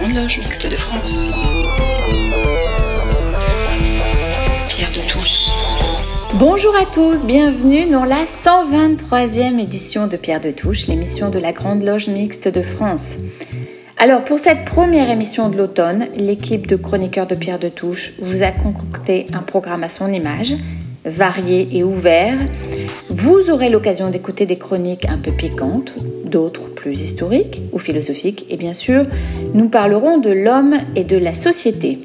Grande Loge Mixte de France. Pierres de Touche. Bonjour à tous, bienvenue dans la 123e édition de Pierres de Touche, l'émission de la Grande Loge Mixte de France. Alors, pour cette première émission de l'automne, l'équipe de chroniqueurs de Pierres de Touche vous a concocté un programme à son image, varié et ouvert. Vous aurez l'occasion d'écouter des chroniques un peu piquantes, d'autres plus historiques ou philosophiques, et bien sûr, nous parlerons de l'homme et de la société.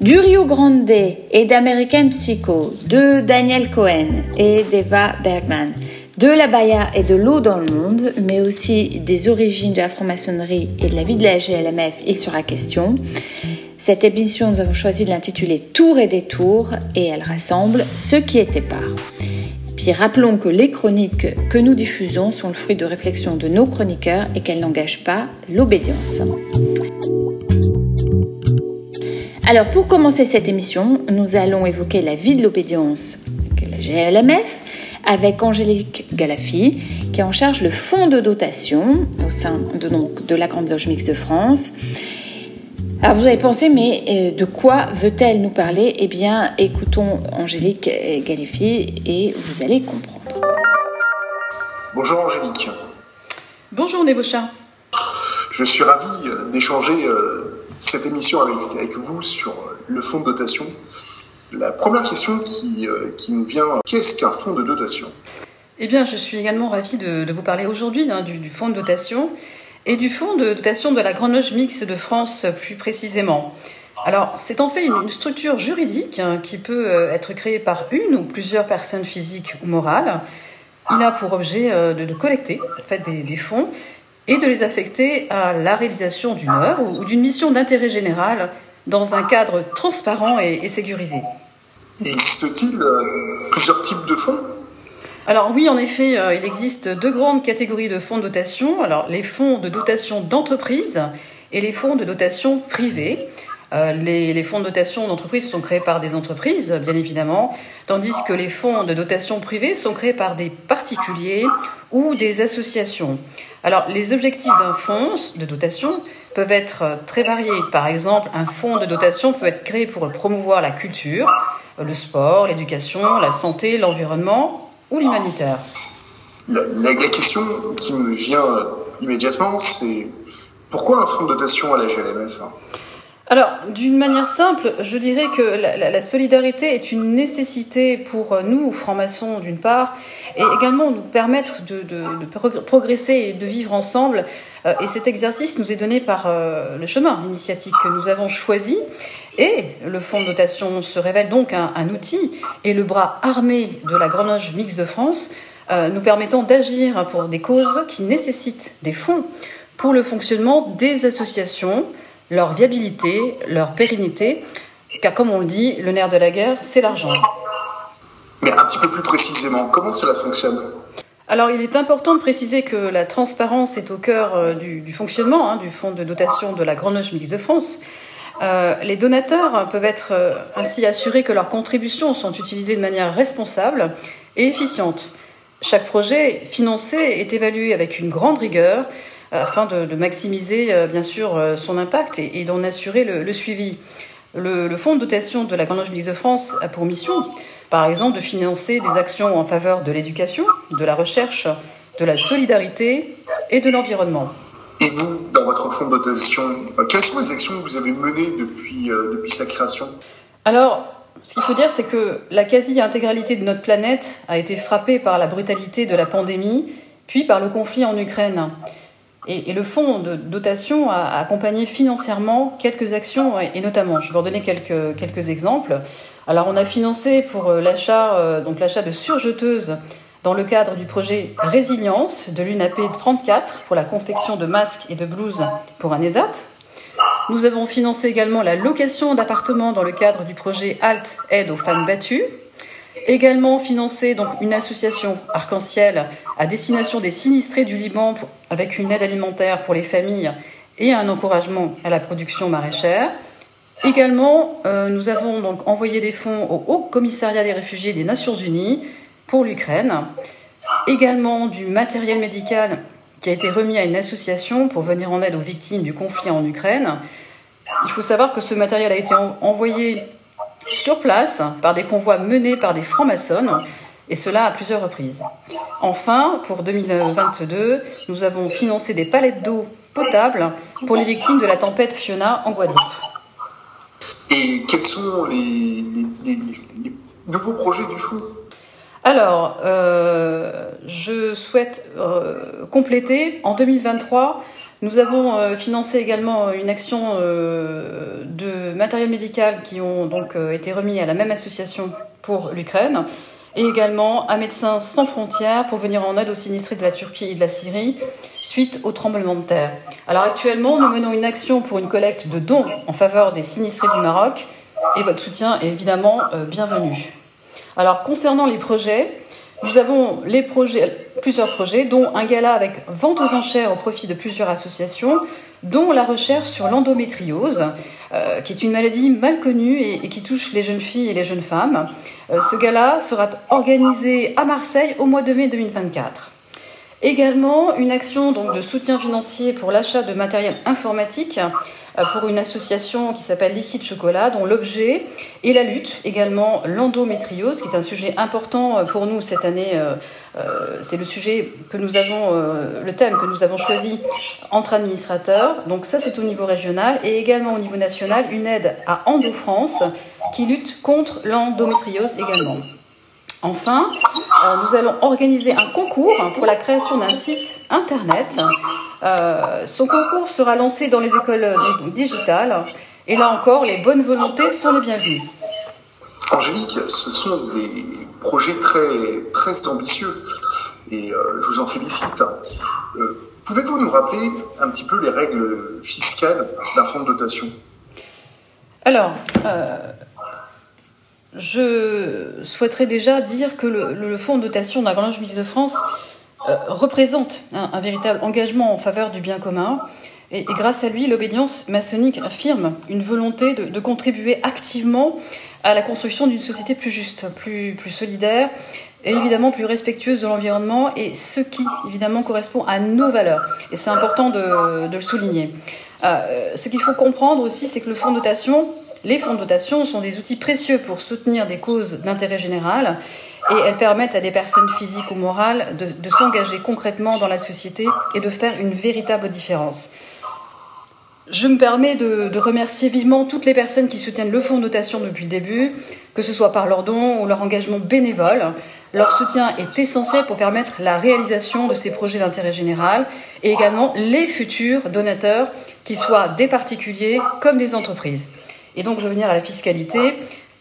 Du Rio Grande et d'American Psycho, de Daniel Cohen et d'Eva Bergman, de la Baïa et de l'eau dans le monde, mais aussi des origines de la franc-maçonnerie et de la vie de la GLMF, il sera question. Cette émission, nous avons choisi de l'intituler « Tours et détours » et elle rassemble ce qui était part. Puis rappelons que les chroniques que nous diffusons sont le fruit de réflexions de nos chroniqueurs et qu'elles n'engagent pas l'obédience. Alors pour commencer cette émission, nous allons évoquer la vie de l'obédience, la GLMF, avec Angélique Galifi, qui est en charge le fonds de dotation au sein de la Grande Loge Mixte de France. Alors vous avez pensé, mais de quoi veut-elle nous parler ? Eh bien, écoutons Angélique Galifi et vous allez comprendre. Bonjour Angélique. Bonjour Nébauchat. Je suis ravi d'échanger cette émission avec vous sur le fonds de dotation. La première question qui nous vient, qu'est-ce qu'un fonds de dotation ? Eh bien, je suis également ravie de vous parler aujourd'hui du fonds de dotation et du fonds de dotation de la Grande Loge Mixte de France plus précisément. Alors, c'est en fait une structure juridique qui peut être créée par une ou plusieurs personnes physiques ou morales. Il a pour objet de collecter en fait, des fonds et de les affecter à la réalisation d'une œuvre ou d'une mission d'intérêt général dans un cadre transparent et sécurisé. Existe-t-il plusieurs types de fonds ? Alors oui, en effet, il existe deux grandes catégories de fonds de dotation. Alors, les fonds de dotation d'entreprise et les fonds de dotation privés. Les fonds de dotation d'entreprise sont créés par des entreprises, bien évidemment, tandis que les fonds de dotation privés sont créés par des particuliers ou des associations. Alors, les objectifs d'un fonds de dotation peuvent être très variés. Par exemple, un fonds de dotation peut être créé pour promouvoir la culture, le sport, l'éducation, la santé, l'environnement ou l'humanitaire. La question qui me vient immédiatement, c'est pourquoi un fonds de dotation à la GLMF ? Alors, d'une manière simple, je dirais que la solidarité est une nécessité pour nous, francs-maçons, d'une part, et également nous permettre de progresser et de vivre ensemble. Et cet exercice nous est donné par le chemin initiatique que nous avons choisi. Et le fonds de dotation se révèle donc un outil et le bras armé de la Grande Loge Mixte de France, nous permettant d'agir pour des causes qui nécessitent des fonds pour le fonctionnement des associations, leur viabilité, leur pérennité, car comme on le dit, le nerf de la guerre, c'est l'argent. Mais un petit peu plus précisément, comment cela fonctionne ? Alors il est important de préciser que la transparence est au cœur du fonctionnement du fonds de dotation de la Grande Loge Mixte de France. Les donateurs peuvent être ainsi assurés que leurs contributions sont utilisées de manière responsable et efficiente. Chaque projet financé est évalué avec une grande rigueur, afin de maximiser bien sûr son impact et d'en assurer le suivi. Le fonds de dotation de la Grande Loge Mixte de France a pour mission, par exemple, de financer des actions en faveur de l'éducation, de la recherche, de la solidarité et de l'environnement. Et vous, dans votre fonds de dotation, quelles sont les actions que vous avez menées depuis sa création ? Alors, ce qu'il faut dire, c'est que la quasi-intégralité de notre planète a été frappée par la brutalité de la pandémie, puis par le conflit en Ukraine. Et le fonds de dotation a accompagné financièrement quelques actions, et notamment, je vais vous donner quelques exemples. Alors, on a financé pour l'achat de surjeteuses dans le cadre du projet Résilience de l'UNAP 34 pour la confection de masques et de blouses pour un ESAT. Nous avons financé également la location d'appartements dans le cadre du projet HALT, aide aux femmes battues. Également financé donc une association Arc-en-Ciel à destination des sinistrés du Liban avec une aide alimentaire pour les familles et un encouragement à la production maraîchère. Également, nous avons donc envoyé des fonds au Haut Commissariat des réfugiés des Nations Unies pour l'Ukraine. Également du matériel médical qui a été remis à une association pour venir en aide aux victimes du conflit en Ukraine Il faut savoir que ce matériel a été envoyé sur place par des convois menés par des francs-maçons, et cela à plusieurs reprises. Enfin, pour 2022, nous avons financé des palettes d'eau potable pour les victimes de la tempête Fiona en Guadeloupe. Et quels sont les nouveaux projets du fonds ? Alors, je souhaite compléter. En 2023, nous avons financé également une action de matériel médical qui ont donc été remis à la même association pour l'Ukraine, et également à Médecins sans frontières pour venir en aide aux sinistrés de la Turquie et de la Syrie suite au tremblement de terre. Alors actuellement, nous menons une action pour une collecte de dons en faveur des sinistrés du Maroc, et votre soutien est évidemment bienvenu. Alors concernant les projets, nous avons plusieurs projets, dont un gala avec vente aux enchères au profit de plusieurs associations, dont la recherche sur l'endométriose, qui est une maladie mal connue et qui touche les jeunes filles et les jeunes femmes. Ce gala sera organisé à Marseille au mois de mai 2024. Également, une action donc, de soutien financier pour l'achat de matériel informatique pour une association qui s'appelle Liquide Chocolat, dont l'objet est la lutte, également l'endométriose, qui est un sujet important pour nous cette année. C'est le sujet que nous avons, le thème que nous avons choisi entre administrateurs. Donc ça, c'est au niveau régional. Et également au niveau national, une aide à Endo-France, qui lutte contre l'endométriose également. Enfin, nous allons organiser un concours pour la création d'un site internet. Ce concours sera lancé dans les écoles digitales. Et là encore, les bonnes volontés sont les bienvenues. Angélique, ce sont des projets très ambitieux et je vous en félicite. Pouvez-vous nous rappeler un petit peu les règles fiscales d'un fonds de dotation ? Alors... je souhaiterais déjà dire que le fonds de dotation de la Grande Loge Mixte de France représente un véritable engagement en faveur du bien commun. Et grâce à lui, l'obédience maçonnique affirme une volonté de contribuer activement à la construction d'une société plus juste, plus solidaire et évidemment plus respectueuse de l'environnement, et ce qui, évidemment, correspond à nos valeurs. Et c'est important de le souligner. Ce qu'il faut comprendre aussi, c'est que les fonds de dotation sont des outils précieux pour soutenir des causes d'intérêt général, et elles permettent à des personnes physiques ou morales de s'engager concrètement dans la société et de faire une véritable différence. Je me permets de remercier vivement toutes les personnes qui soutiennent le fonds de dotation depuis le début, que ce soit par leurs dons ou leur engagement bénévole. Leur soutien est essentiel pour permettre la réalisation de ces projets d'intérêt général et également les futurs donateurs, qu'ils soient des particuliers comme des entreprises. Et donc, je vais venir à la fiscalité.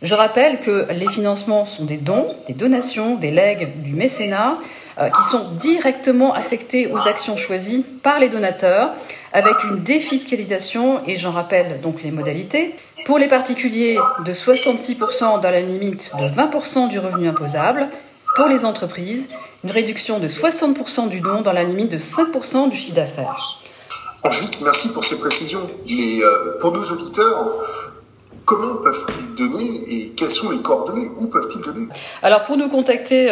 Je rappelle que les financements sont des dons, des donations, des legs, du mécénat, qui sont directement affectés aux actions choisies par les donateurs, avec une défiscalisation, et j'en rappelle donc les modalités. Pour les particuliers, de 66% dans la limite de 20% du revenu imposable. Pour les entreprises, une réduction de 60% du don dans la limite de 5% du chiffre d'affaires. Angélique, merci pour ces précisions. Mais pour nos auditeurs... Comment peuvent-ils donner et quelles sont les coordonnées ? Où peuvent-ils donner ? Alors pour nous contacter,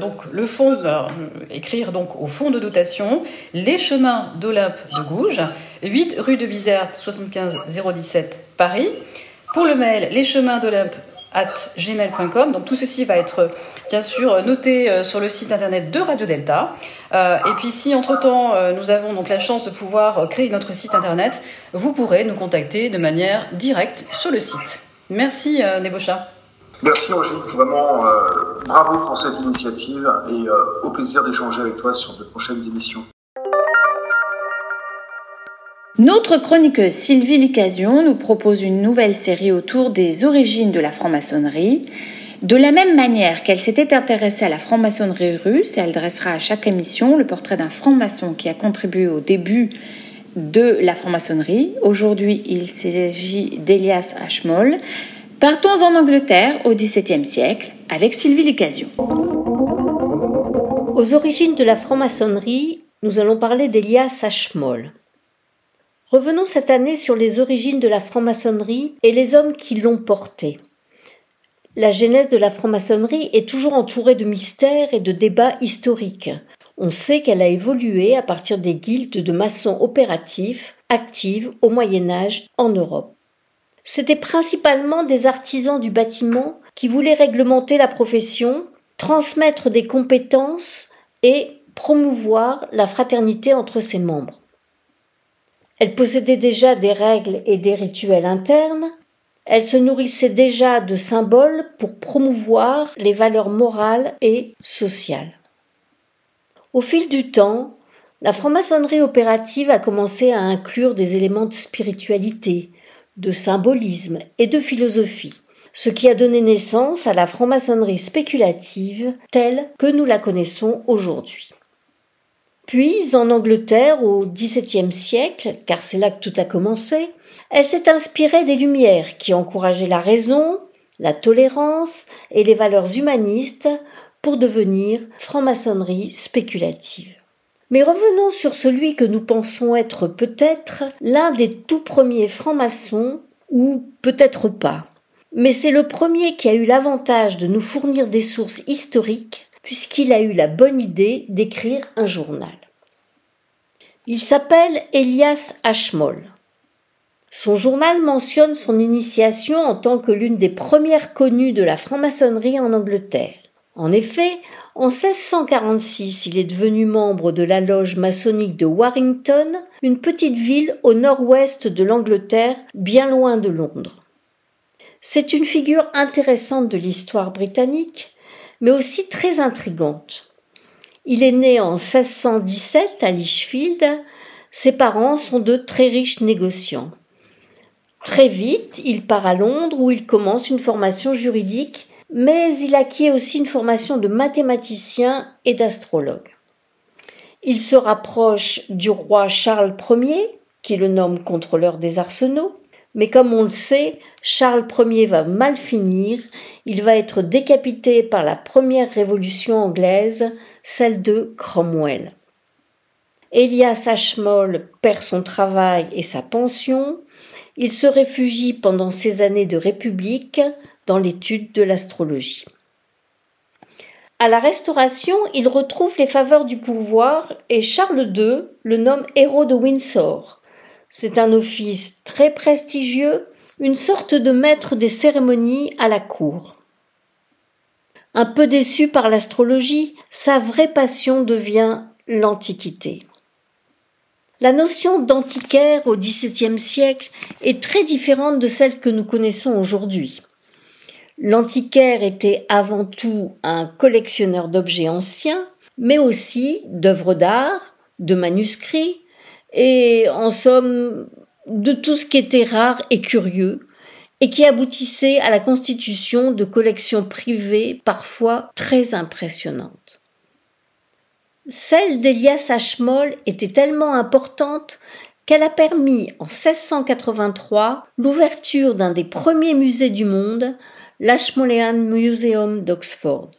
donc le fonds, écrire donc au fonds de dotation, les chemins d'Olympe de Gouges, 8 rue de Bizerte, 75 017 Paris. Pour le mail, lescheminsdolympe@gmail.com. Donc tout ceci va être bien sûr noté sur le site internet de Radio Delta. Et puis si entre-temps nous avons donc la chance de pouvoir créer notre site internet, vous pourrez nous contacter de manière directe sur le site. Merci Nebocha. Merci Angélique, vraiment bravo pour cette initiative et au plaisir d'échanger avec toi sur de prochaines émissions. Notre chroniqueuse Sylvie Lycasion nous propose une nouvelle série autour des origines de la franc-maçonnerie. De la même manière qu'elle s'était intéressée à la franc-maçonnerie russe, elle dressera à chaque émission le portrait d'un franc-maçon qui a contribué au début de la franc-maçonnerie. Aujourd'hui, il s'agit d'Elias Ashmole. Partons en Angleterre au XVIIe siècle avec Sylvie Lycasion. Aux origines de la franc-maçonnerie, nous allons parler d'Elias Ashmole. Revenons cette année sur les origines de la franc-maçonnerie et les hommes qui l'ont portée. La genèse de la franc-maçonnerie est toujours entourée de mystères et de débats historiques. On sait qu'elle a évolué à partir des guildes de maçons opératifs actives au Moyen Âge en Europe. C'était principalement des artisans du bâtiment qui voulaient réglementer la profession, transmettre des compétences et promouvoir la fraternité entre ses membres. Elle possédait déjà des règles et des rituels internes. Elle se nourrissait déjà de symboles pour promouvoir les valeurs morales et sociales. Au fil du temps, la franc-maçonnerie opérative a commencé à inclure des éléments de spiritualité, de symbolisme et de philosophie, ce qui a donné naissance à la franc-maçonnerie spéculative telle que nous la connaissons aujourd'hui. Puis, en Angleterre, au XVIIe siècle, car c'est là que tout a commencé, elle s'est inspirée des Lumières qui encourageaient la raison, la tolérance et les valeurs humanistes pour devenir franc-maçonnerie spéculative. Mais revenons sur celui que nous pensons être peut-être l'un des tout premiers francs-maçons, ou peut-être pas. Mais c'est le premier qui a eu l'avantage de nous fournir des sources historiques puisqu'il a eu la bonne idée d'écrire un journal. Il s'appelle Elias Ashmole. Son journal mentionne son initiation en tant que l'une des premières connues de la franc-maçonnerie en Angleterre. En effet, en 1646, il est devenu membre de la loge maçonnique de Warrington, une petite ville au nord-ouest de l'Angleterre, bien loin de Londres. C'est une figure intéressante de l'histoire britannique, mais aussi très intrigante. Il est né en 1617 à Lichfield. Ses parents sont de très riches négociants. Très vite, il part à Londres où il commence une formation juridique, mais il acquiert aussi une formation de mathématicien et d'astrologue. Il se rapproche du roi Charles Ier, qui le nomme contrôleur des arsenaux. Mais comme on le sait, Charles Ier va mal finir. Il va être décapité par la première révolution anglaise, celle de Cromwell. Elias Ashmole perd son travail et sa pension. Il se réfugie pendant ses années de République dans l'étude de l'astrologie. À la Restauration, il retrouve les faveurs du pouvoir et Charles II le nomme héros de Windsor. C'est un office très prestigieux, une sorte de maître des cérémonies à la cour. Un peu déçu par l'astrologie, sa vraie passion devient l'Antiquité. La notion d'antiquaire au XVIIe siècle est très différente de celle que nous connaissons aujourd'hui. L'antiquaire était avant tout un collectionneur d'objets anciens, mais aussi d'œuvres d'art, de manuscrits, et en somme de tout ce qui était rare et curieux et qui aboutissait à la constitution de collections privées parfois très impressionnantes. Celle d'Elias Ashmole était tellement importante qu'elle a permis en 1683 l'ouverture d'un des premiers musées du monde, l'Ashmolean Museum d'Oxford.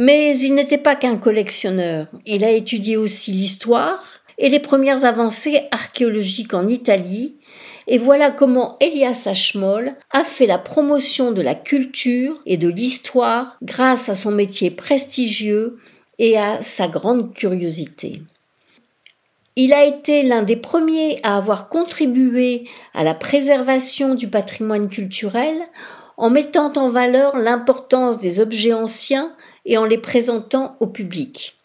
Mais il n'était pas qu'un collectionneur, il a étudié aussi l'histoire et les premières avancées archéologiques en Italie, et voilà comment Elias Ashmole a fait la promotion de la culture et de l'histoire grâce à son métier prestigieux et à sa grande curiosité. Il a été l'un des premiers à avoir contribué à la préservation du patrimoine culturel en mettant en valeur l'importance des objets anciens et en les présentant au public.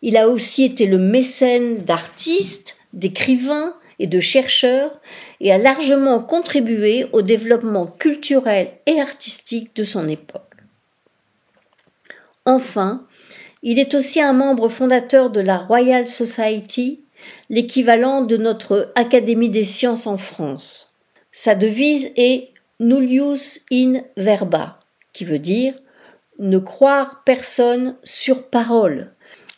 Il a aussi été le mécène d'artistes, d'écrivains et de chercheurs et a largement contribué au développement culturel et artistique de son époque. Enfin, il est aussi un membre fondateur de la Royal Society, l'équivalent de notre Académie des sciences en France. Sa devise est « Nullius in verba », qui veut dire ne croire personne sur parole,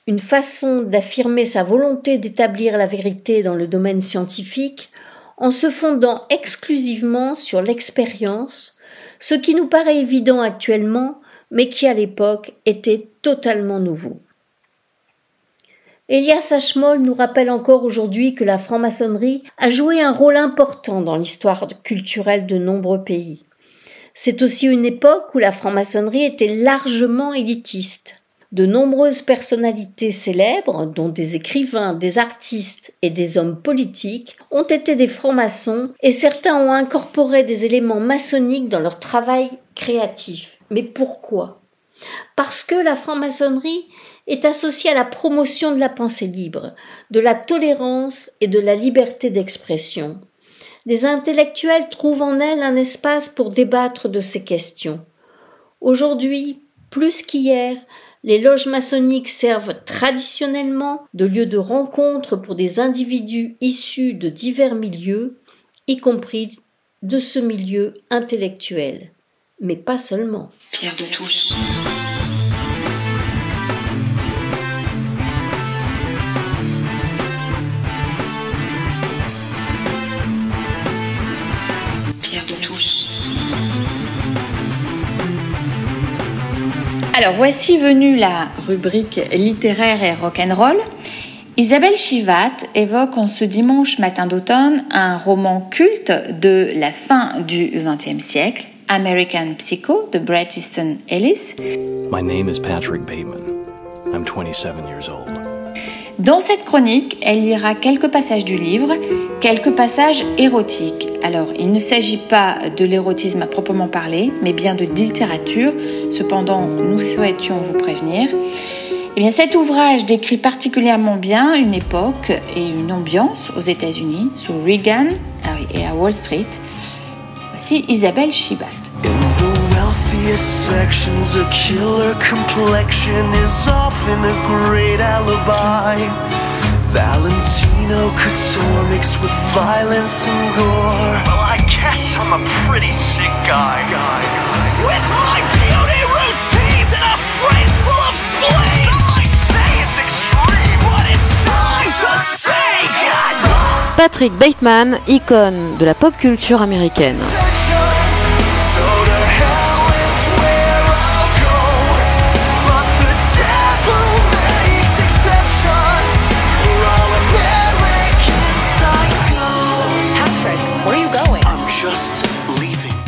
une façon d'affirmer sa volonté d'établir la vérité dans le domaine scientifique en se fondant exclusivement sur l'expérience, ce qui nous paraît évident actuellement, mais qui à l'époque était totalement nouveau. Elias Ashmole nous rappelle encore aujourd'hui que la franc-maçonnerie a joué un rôle important dans l'histoire culturelle de nombreux pays. C'est aussi une époque où la franc-maçonnerie était largement élitiste. de nombreuses personnalités célèbres, dont des écrivains, des artistes et des hommes politiques, ont été des francs-maçons et certains ont incorporé des éléments maçonniques dans leur travail créatif. Mais pourquoi ? Parce que la franc-maçonnerie est associée à la promotion de la pensée libre, de la tolérance et de la liberté d'expression. Les intellectuels trouvent en elle un espace pour débattre de ces questions. Aujourd'hui, plus qu'hier, les loges maçonniques servent traditionnellement de lieu de rencontre pour des individus issus de divers milieux, y compris de ce milieu intellectuel. Mais pas seulement. Pierres de Touche. Alors voici venue la rubrique littéraire et rock'n'roll. Isabelle Chibatte évoque en ce dimanche matin d'automne un roman culte de la fin du XXe siècle, American Psycho de Bret Easton Ellis. My name is Patrick Bateman. I'm 27 years old. Dans cette chronique, elle lira quelques passages du livre, quelques passages érotiques. Alors, il ne s'agit pas de l'érotisme à proprement parler, mais bien de littérature. Cependant, nous souhaitions vous prévenir. Eh bien, cet ouvrage décrit particulièrement bien une époque et une ambiance aux États-Unis, sous Reagan et à Wall Street. Voici Isabelle Chibatte. Sections, a killer complexion is often a great alibi. Valentino Couture mixed with violence and gore. Well, I guess I'm a pretty sick guy. With my beauty routines and a fridge full of spleen. Some might say it's extreme, but it's time to say goodbye. Patrick Bateman, icône de la pop culture américaine.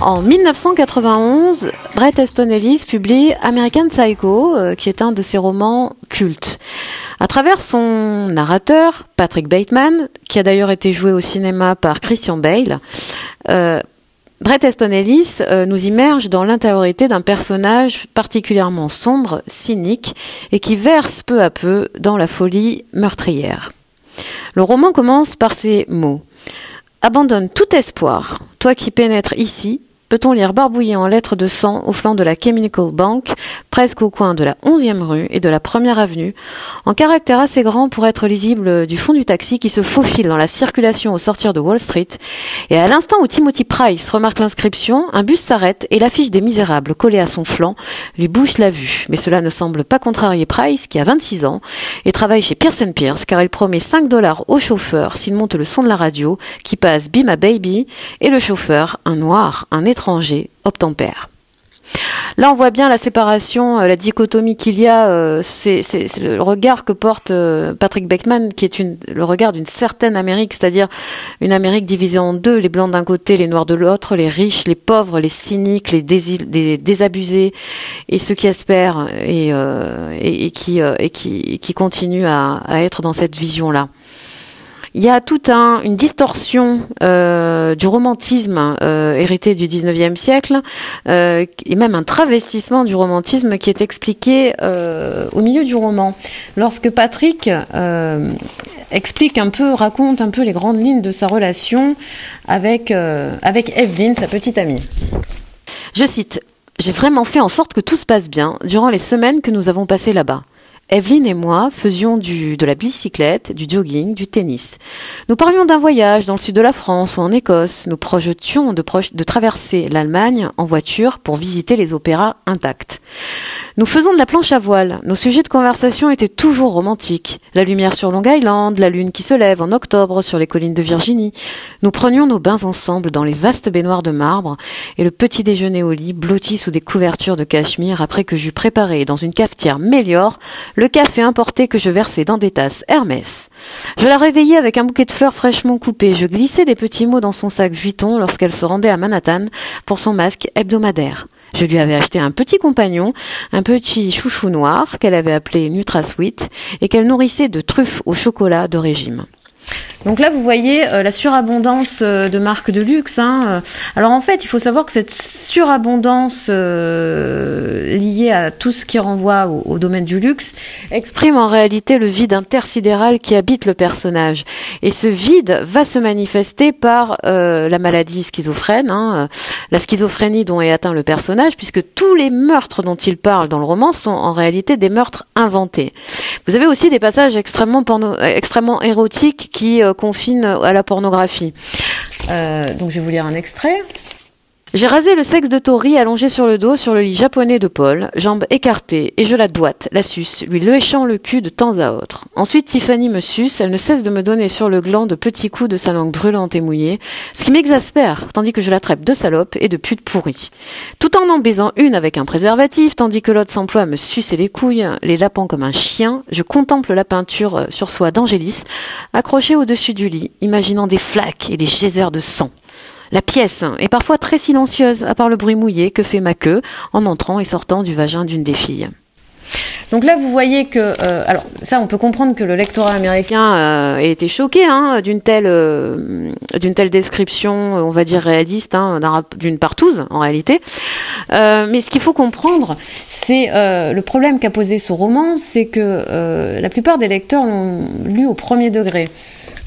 En 1991, Bret Easton Ellis publie American Psycho, qui est un de ses romans cultes. À travers son narrateur, Patrick Bateman, qui a d'ailleurs été joué au cinéma par Christian Bale, Bret Easton Ellis nous immerge dans l'intériorité d'un personnage particulièrement sombre, cynique, et qui verse peu à peu dans la folie meurtrière. Le roman commence par ces mots. « Abandonne tout espoir, toi qui pénètres ici », peut-on lire barbouillé en lettres de sang au flanc de la Chemical Bank, presque au coin de la 11e rue et de la 1ère avenue, en caractères assez grands pour être lisibles du fond du taxi qui se faufile dans la circulation au sortir de Wall Street. Et à l'instant où Timothy Price remarque l'inscription, un bus s'arrête et l'affiche des Misérables, collée à son flanc, lui bouche la vue. Mais cela ne semble pas contrarier Price, qui a 26 ans et travaille chez Pierce & Pierce, car il promet $5 au chauffeur s'il monte le son de la radio, qui passe « Be My Baby » et le chauffeur, un noir, un étranger, obtempère. Là, on voit bien la séparation, la dichotomie qu'il y a, c'est le regard que porte Patrick Bateman, qui est le regard d'une certaine Amérique, c'est-à-dire une Amérique divisée en deux, les blancs d'un côté, les noirs de l'autre, les riches, les pauvres, les cyniques, les désabusés, et ceux qui espèrent et qui continuent à être dans cette vision-là. Il y a toute une distorsion du romantisme hérité du 19e siècle et même un travestissement du romantisme qui est expliqué au milieu du roman. Lorsque Patrick raconte un peu les grandes lignes de sa relation avec Evelyne, sa petite amie. Je cite : « J'ai vraiment fait en sorte que tout se passe bien durant les semaines que nous avons passées là-bas. Evelyne et moi faisions de la bicyclette, du jogging, du tennis. Nous parlions d'un voyage dans le sud de la France ou en Écosse. Nous projetions de traverser l'Allemagne en voiture pour visiter les opéras intacts. Nous faisions de la planche à voile. Nos sujets de conversation étaient toujours romantiques. La lumière sur Long Island, la lune qui se lève en octobre sur les collines de Virginie. Nous prenions nos bains ensemble dans les vastes baignoires de marbre et le petit déjeuner au lit, blotti sous des couvertures de cachemire après que j'eus préparé dans une cafetière Mélior le café importé que je versais dans des tasses Hermès. Je la réveillais avec un bouquet de fleurs fraîchement coupées. Je glissais des petits mots dans son sac Vuitton lorsqu'elle se rendait à Manhattan pour son masque hebdomadaire. Je lui avais acheté un petit compagnon, un petit chouchou noir qu'elle avait appelé Nutrasweet et qu'elle nourrissait de truffes au chocolat de régime. Donc là, vous voyez la surabondance de marques de luxe. Hein. Alors en fait, il faut savoir que cette surabondance liée à tout ce qui renvoie au domaine du luxe exprime en réalité le vide intersidéral qui habite le personnage. Et ce vide va se manifester par la maladie schizophrène, hein, la schizophrénie dont est atteint le personnage, puisque tous les meurtres dont il parle dans le roman sont en réalité des meurtres inventés. Vous avez aussi des passages extrêmement érotiques qui confinent à la pornographie. Donc je vais vous lire un extrait. J'ai rasé le sexe de Tori allongé sur le dos sur le lit japonais de Paul, jambes écartées, et je la doite, la suce, lui léchant le cul de temps à autre. Ensuite Tiffany me suce, elle ne cesse de me donner sur le gland de petits coups de sa langue brûlante et mouillée, ce qui m'exaspère, tandis que je la traite de salope et de pute pourrie. Tout en baisant une avec un préservatif, tandis que l'autre s'emploie à me sucer les couilles, les lapant comme un chien, je contemple la peinture sur soie d'Angélis, accrochée au-dessus du lit, imaginant des flaques et des geysers de sang. La pièce est parfois très silencieuse, à part le bruit mouillé que fait ma queue en entrant et sortant du vagin d'une des filles. Donc là, vous voyez que... alors, ça, on peut comprendre que le lectorat américain ait été choqué hein, d'une telle description, on va dire réaliste, hein, d'une partouze, en réalité. Mais ce qu'il faut comprendre, c'est le problème qu'a posé ce roman, c'est que la plupart des lecteurs l'ont lu au premier degré.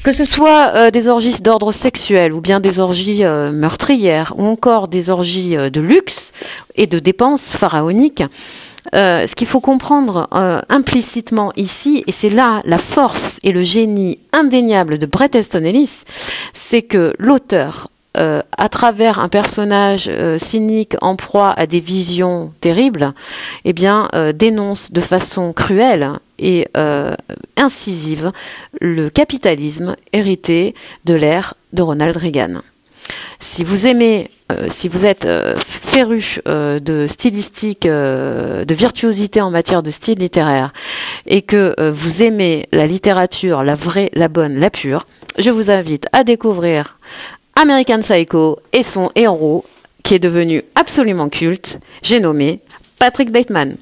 Que ce soit des orgies d'ordre sexuel ou bien des orgies meurtrières ou encore des orgies de luxe et de dépenses pharaoniques, ce qu'il faut comprendre implicitement ici, et c'est là la force et le génie indéniable de Bret Easton Ellis, c'est que l'auteur, à travers un personnage cynique en proie à des visions terribles, eh bien, dénonce de façon cruelle et incisive le capitalisme hérité de l'ère de Ronald Reagan. Si vous aimez, si vous êtes féru de stylistique, de virtuosité en matière de style littéraire, et que vous aimez la littérature, la vraie, la bonne, la pure, je vous invite à découvrir American Psycho et son héros, qui est devenu absolument culte, j'ai nommé Patrick Bateman.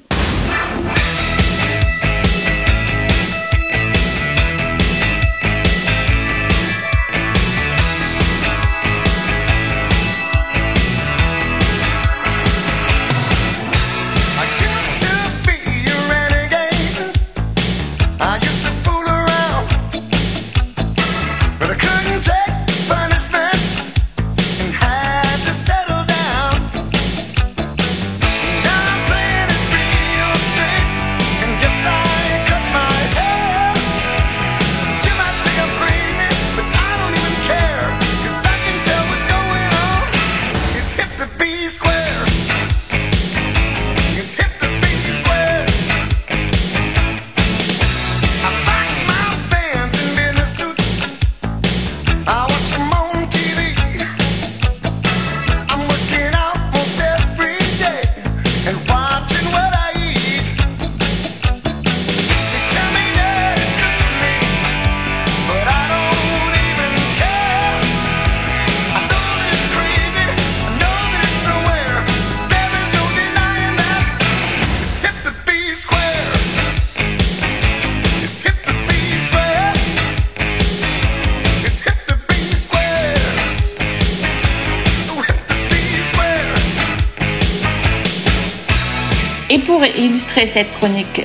Pour illustrer cette chronique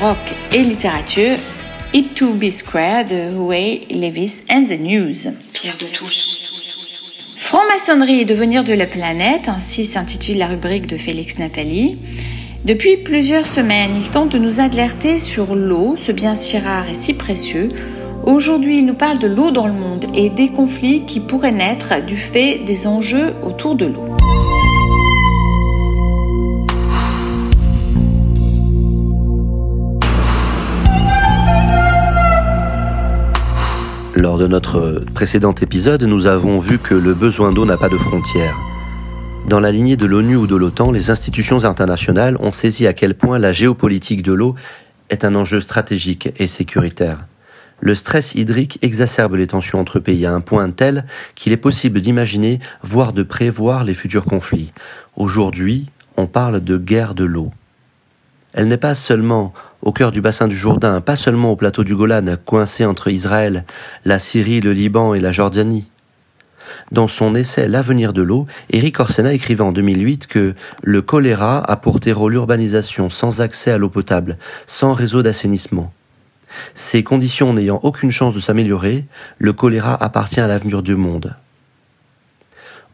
rock et littérature, It to be Square de Huey Lewis and the News. Pierres de Touche. Franc-maçonnerie et devenir de la planète, ainsi s'intitule la rubrique de Félix Nathalie. Depuis plusieurs semaines, il tente de nous alerter sur l'eau, ce bien si rare et si précieux. Aujourd'hui, il nous parle de l'eau dans le monde et des conflits qui pourraient naître du fait des enjeux autour de l'eau. Lors de notre précédent épisode, nous avons vu que le besoin d'eau n'a pas de frontières. Dans la lignée de l'ONU ou de l'OTAN, les institutions internationales ont saisi à quel point la géopolitique de l'eau est un enjeu stratégique et sécuritaire. Le stress hydrique exacerbe les tensions entre pays à un point tel qu'il est possible d'imaginer, voire de prévoir les futurs conflits. Aujourd'hui, on parle de guerre de l'eau. Elle n'est pas seulement au cœur du bassin du Jourdain, pas seulement au plateau du Golan, coincé entre Israël, la Syrie, le Liban et la Jordanie. Dans son essai « L'avenir de l'eau », Eric Orsena écrivait en 2008 que « le choléra a pour terreau l'urbanisation sans accès à l'eau potable, sans réseau d'assainissement. Ces conditions n'ayant aucune chance de s'améliorer, le choléra appartient à l'avenir du monde. »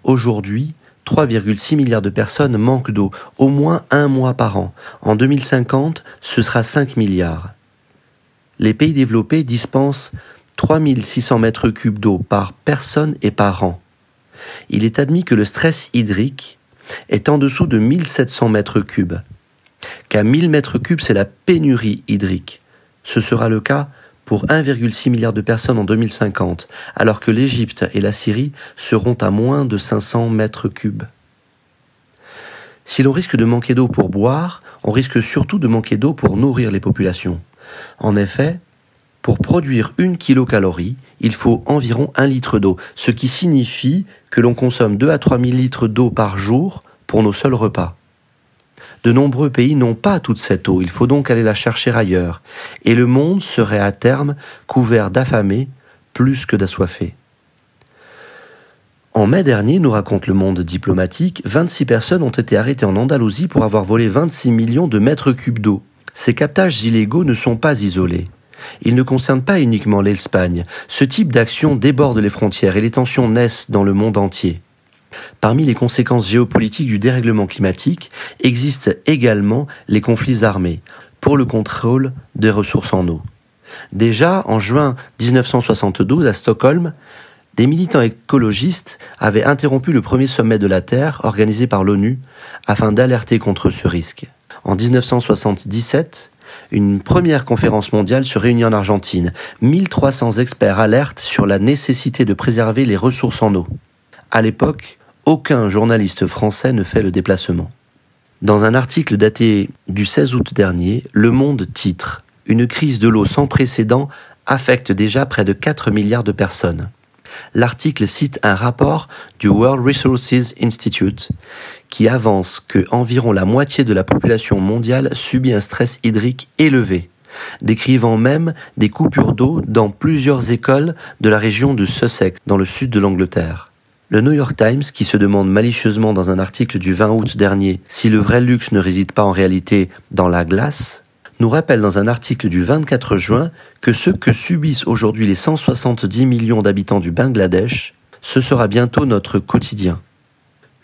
Aujourd'hui, 3,6 milliards de personnes manquent d'eau, au moins un mois par an. En 2050, ce sera 5 milliards. Les pays développés dispensent 3600 mètres cubes d'eau par personne et par an. Il est admis que le stress hydrique est en dessous de 1700 mètres cubes. Qu'à 1000 mètres cubes, c'est la pénurie hydrique. Ce sera le cas pour 1,6 milliard de personnes en 2050, alors que l'Égypte et la Syrie seront à moins de 500 mètres cubes. Si l'on risque de manquer d'eau pour boire, on risque surtout de manquer d'eau pour nourrir les populations. En effet, pour produire 1 kilocalorie, il faut environ 1 litre d'eau, ce qui signifie que l'on consomme 2 à 3 000 litres d'eau par jour pour nos seuls repas. De nombreux pays n'ont pas toute cette eau, il faut donc aller la chercher ailleurs, et le monde serait à terme couvert d'affamés plus que d'assoiffés. En mai dernier, nous raconte Le Monde diplomatique, 26 personnes ont été arrêtées en Andalousie pour avoir volé 26 millions de mètres cubes d'eau. Ces captages illégaux ne sont pas isolés. Il ne concerne pas uniquement l'Espagne. Ce type d'action déborde les frontières et les tensions naissent dans le monde entier. Parmi les conséquences géopolitiques du dérèglement climatique existent également les conflits armés pour le contrôle des ressources en eau. Déjà, en juin 1972, à Stockholm, des militants écologistes avaient interrompu le premier sommet de la Terre organisé par l'ONU afin d'alerter contre ce risque. En 1977, une première conférence mondiale se réunit en Argentine. 1300 experts alertent sur la nécessité de préserver les ressources en eau. À l'époque, aucun journaliste français ne fait le déplacement. Dans un article daté du 16 août dernier, Le Monde titre « Une crise de l'eau sans précédent affecte déjà près de 4 milliards de personnes ». L'article cite un rapport du World Resources Institute qui avance que environ la moitié de la population mondiale subit un stress hydrique élevé, décrivant même des coupures d'eau dans plusieurs écoles de la région de Sussex, dans le sud de l'Angleterre. Le New York Times, qui se demande malicieusement dans un article du 20 août dernier si le vrai luxe ne réside pas en réalité dans la glace, nous rappelle dans un article du 24 juin que ce que subissent aujourd'hui les 170 millions d'habitants du Bangladesh, ce sera bientôt notre quotidien.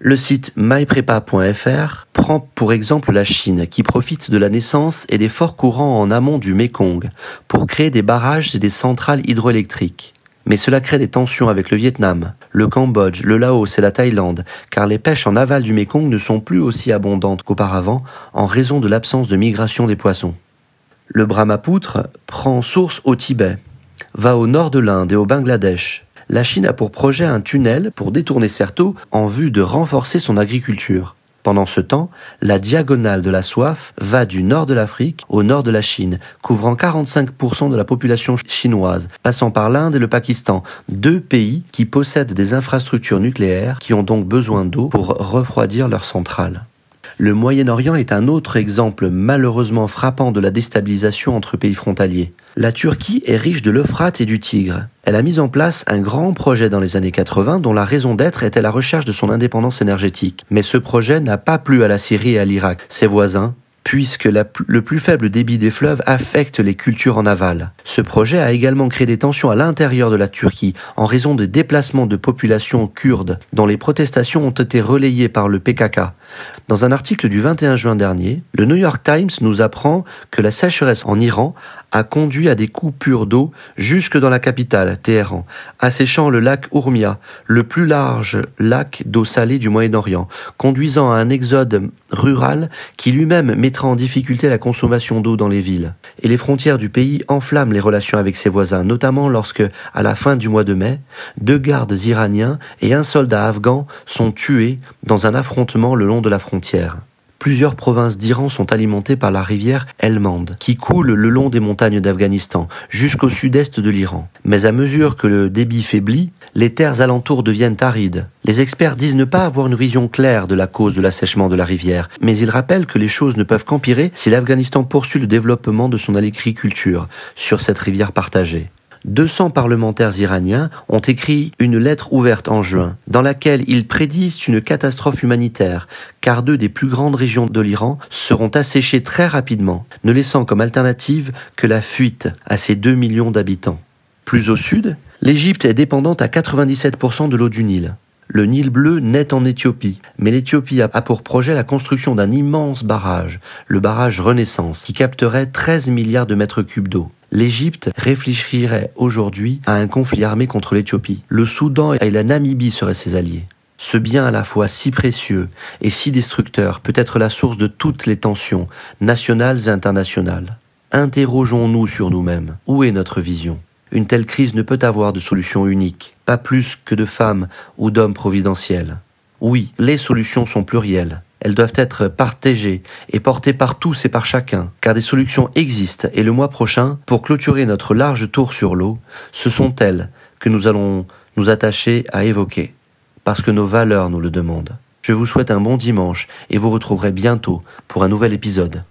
Le site myprepa.fr prend pour exemple la Chine, qui profite de la naissance et des forts courants en amont du Mékong pour créer des barrages et des centrales hydroélectriques. Mais cela crée des tensions avec le Vietnam, le Cambodge, le Laos et la Thaïlande, car les pêches en aval du Mékong ne sont plus aussi abondantes qu'auparavant en raison de l'absence de migration des poissons. Le Brahmapoutre prend source au Tibet, va au nord de l'Inde et au Bangladesh. La Chine a pour projet un tunnel pour détourner cette eau en vue de renforcer son agriculture. Pendant ce temps, la diagonale de la soif va du nord de l'Afrique au nord de la Chine, couvrant 45% de la population chinoise, passant par l'Inde et le Pakistan, deux pays qui possèdent des infrastructures nucléaires qui ont donc besoin d'eau pour refroidir leurs centrales. Le Moyen-Orient est un autre exemple malheureusement frappant de la déstabilisation entre pays frontaliers. La Turquie est riche de l'Euphrate et du Tigre. Elle a mis en place un grand projet dans les années 80 dont la raison d'être était la recherche de son indépendance énergétique. Mais ce projet n'a pas plu à la Syrie et à l'Irak, ses voisins, puisque le plus faible débit des fleuves affecte les cultures en aval. Ce projet a également créé des tensions à l'intérieur de la Turquie en raison des déplacements de populations kurdes dont les protestations ont été relayées par le PKK. Dans un article du 21 juin dernier, le New York Times nous apprend que la sécheresse en Iran a conduit à des coupures d'eau jusque dans la capitale, Téhéran, asséchant le lac Ourmia, le plus large lac d'eau salée du Moyen-Orient, conduisant à un exode rural qui lui-même mettra en difficulté la consommation d'eau dans les villes. Et les frontières du pays enflamment les relations avec ses voisins, notamment lorsque, à la fin du mois de mai, 2 gardes iraniens et un soldat afghan sont tués dans un affrontement le long de la frontière. plusieurs provinces d'Iran sont alimentées par la rivière Helmand, qui coule le long des montagnes d'Afghanistan, jusqu'au sud-est de l'Iran. Mais à mesure que le débit faiblit, les terres alentours deviennent arides. Les experts disent ne pas avoir une vision claire de la cause de l'assèchement de la rivière, mais ils rappellent que les choses ne peuvent qu'empirer si l'Afghanistan poursuit le développement de son agriculture sur cette rivière partagée. 200 parlementaires iraniens ont écrit une lettre ouverte en juin, dans laquelle ils prédisent une catastrophe humanitaire, car deux des plus grandes régions de l'Iran seront asséchées très rapidement, ne laissant comme alternative que la fuite à ses 2 millions d'habitants. Plus au sud, l'Égypte est dépendante à 97% de l'eau du Nil. Le Nil bleu naît en Éthiopie, mais l'Éthiopie a pour projet la construction d'un immense barrage, le barrage Renaissance, qui capterait 13 milliards de mètres cubes d'eau. L'Égypte réfléchirait aujourd'hui à un conflit armé contre l'Éthiopie. Le Soudan et la Namibie seraient ses alliés. Ce bien à la fois si précieux et si destructeur peut être la source de toutes les tensions, nationales et internationales. Interrogeons-nous sur nous-mêmes. Où est notre vision ? Une telle crise ne peut avoir de solution unique, pas plus que de femmes ou d'hommes providentiels. Oui, les solutions sont plurielles. Elles doivent être partagées et portées par tous et par chacun, car des solutions existent et le mois prochain, pour clôturer notre large tour sur l'eau, ce sont elles que nous allons nous attacher à évoquer, parce que nos valeurs nous le demandent. Je vous souhaite un bon dimanche et vous retrouverez bientôt pour un nouvel épisode.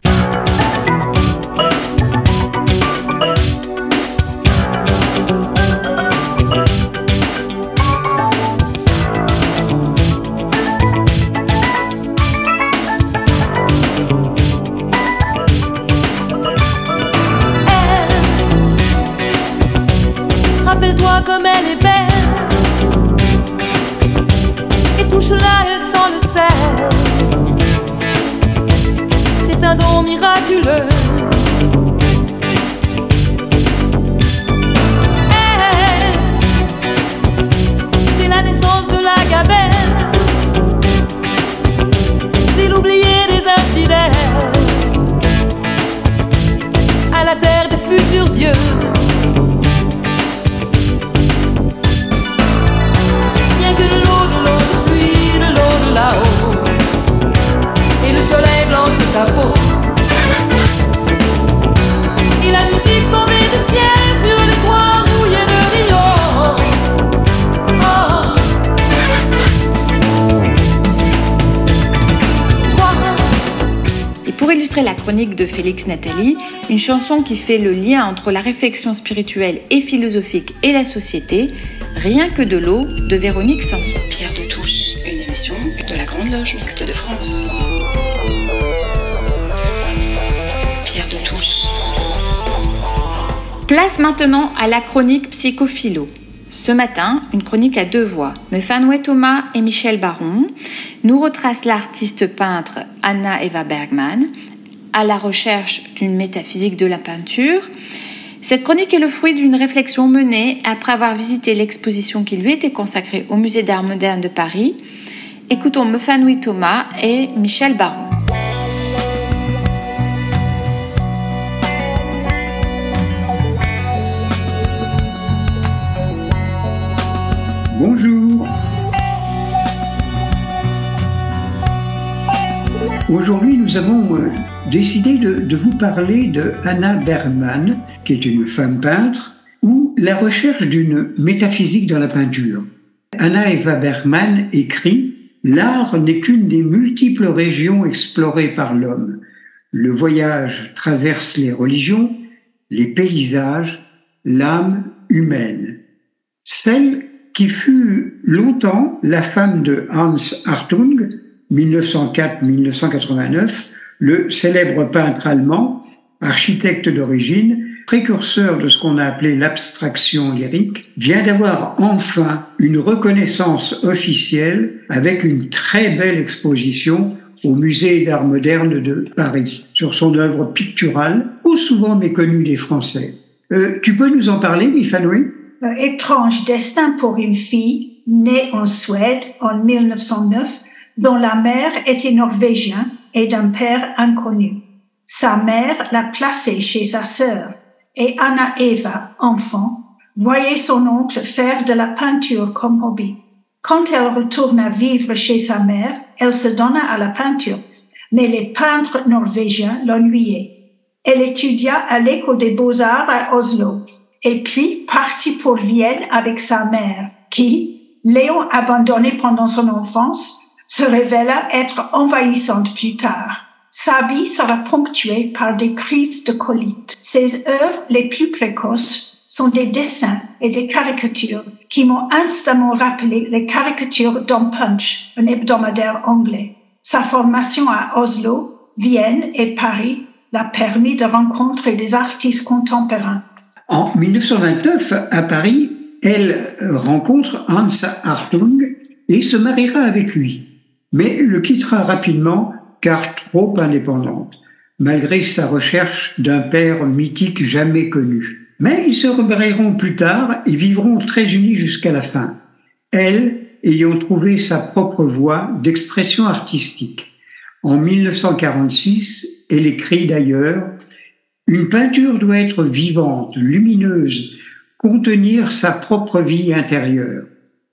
La chronique de Félix Nathalie, une chanson qui fait le lien entre la réflexion spirituelle et philosophique et la société, Rien que de l'eau de Véronique Sanson. Pierres de Touche, une émission de la Grande Loge Mixte de France. Pierres de Touche. Place maintenant à la chronique psychophilo. Ce matin, une chronique à deux voix. Méfanoui Thomas et Michel Baron nous retracent l'artiste peintre Anna-Eva Bergman à la recherche d'une métaphysique de la peinture. Cette chronique est le fruit d'une réflexion menée après avoir visité l'exposition qui lui était consacrée au Musée d'Art Moderne de Paris. Écoutons Méfanoui Thomas et Michel Baron. Bonjour. Aujourd'hui, nous avons décidé de vous parler de Anna Bergman, qui est une femme peintre, ou la recherche d'une métaphysique dans la peinture. Anna-Eva Bergman écrit « L'art n'est qu'une des multiples régions explorées par l'homme. Le voyage traverse les religions, les paysages, l'âme humaine. » Celle qui fut longtemps la femme de Hans Hartung, 1904-1989, le célèbre peintre allemand, architecte d'origine, précurseur de ce qu'on a appelé l'abstraction lyrique, vient d'avoir enfin une reconnaissance officielle avec une très belle exposition au Musée d'Art Moderne de Paris, sur son œuvre picturale, trop souvent méconnue des Français. Tu peux nous en parler, Méfanoui ? Étrange destin pour une fille née en Suède en 1909, dont la mère était norvégienne et d'un père inconnu. Sa mère l'a placée chez sa sœur et Anna-Eva, enfant, voyait son oncle faire de la peinture comme hobby. Quand elle retourna vivre chez sa mère, elle se donna à la peinture, mais les peintres norvégiens l'ennuyaient. Elle étudia à l'école des beaux-arts à Oslo et puis partit pour Vienne avec sa mère qui, l'ayant abandonnée pendant son enfance, se révéla être envahissante plus tard. Sa vie sera ponctuée par des crises de colite. Ses œuvres les plus précoces sont des dessins et des caricatures qui m'ont instamment rappelé les caricatures d'un Punch, un hebdomadaire anglais. Sa formation à Oslo, Vienne et Paris l'a permis de rencontrer des artistes contemporains. En 1929, à Paris, elle rencontre Hans Hartung et se mariera avec lui, mais le quittera rapidement car trop indépendante, malgré sa recherche d'un père mythique jamais connu. Mais ils se remarieront plus tard et vivront très unis jusqu'à la fin, elle ayant trouvé sa propre voie d'expression artistique. En 1946, elle écrit d'ailleurs « Une peinture doit être vivante, lumineuse, contenir sa propre vie intérieure.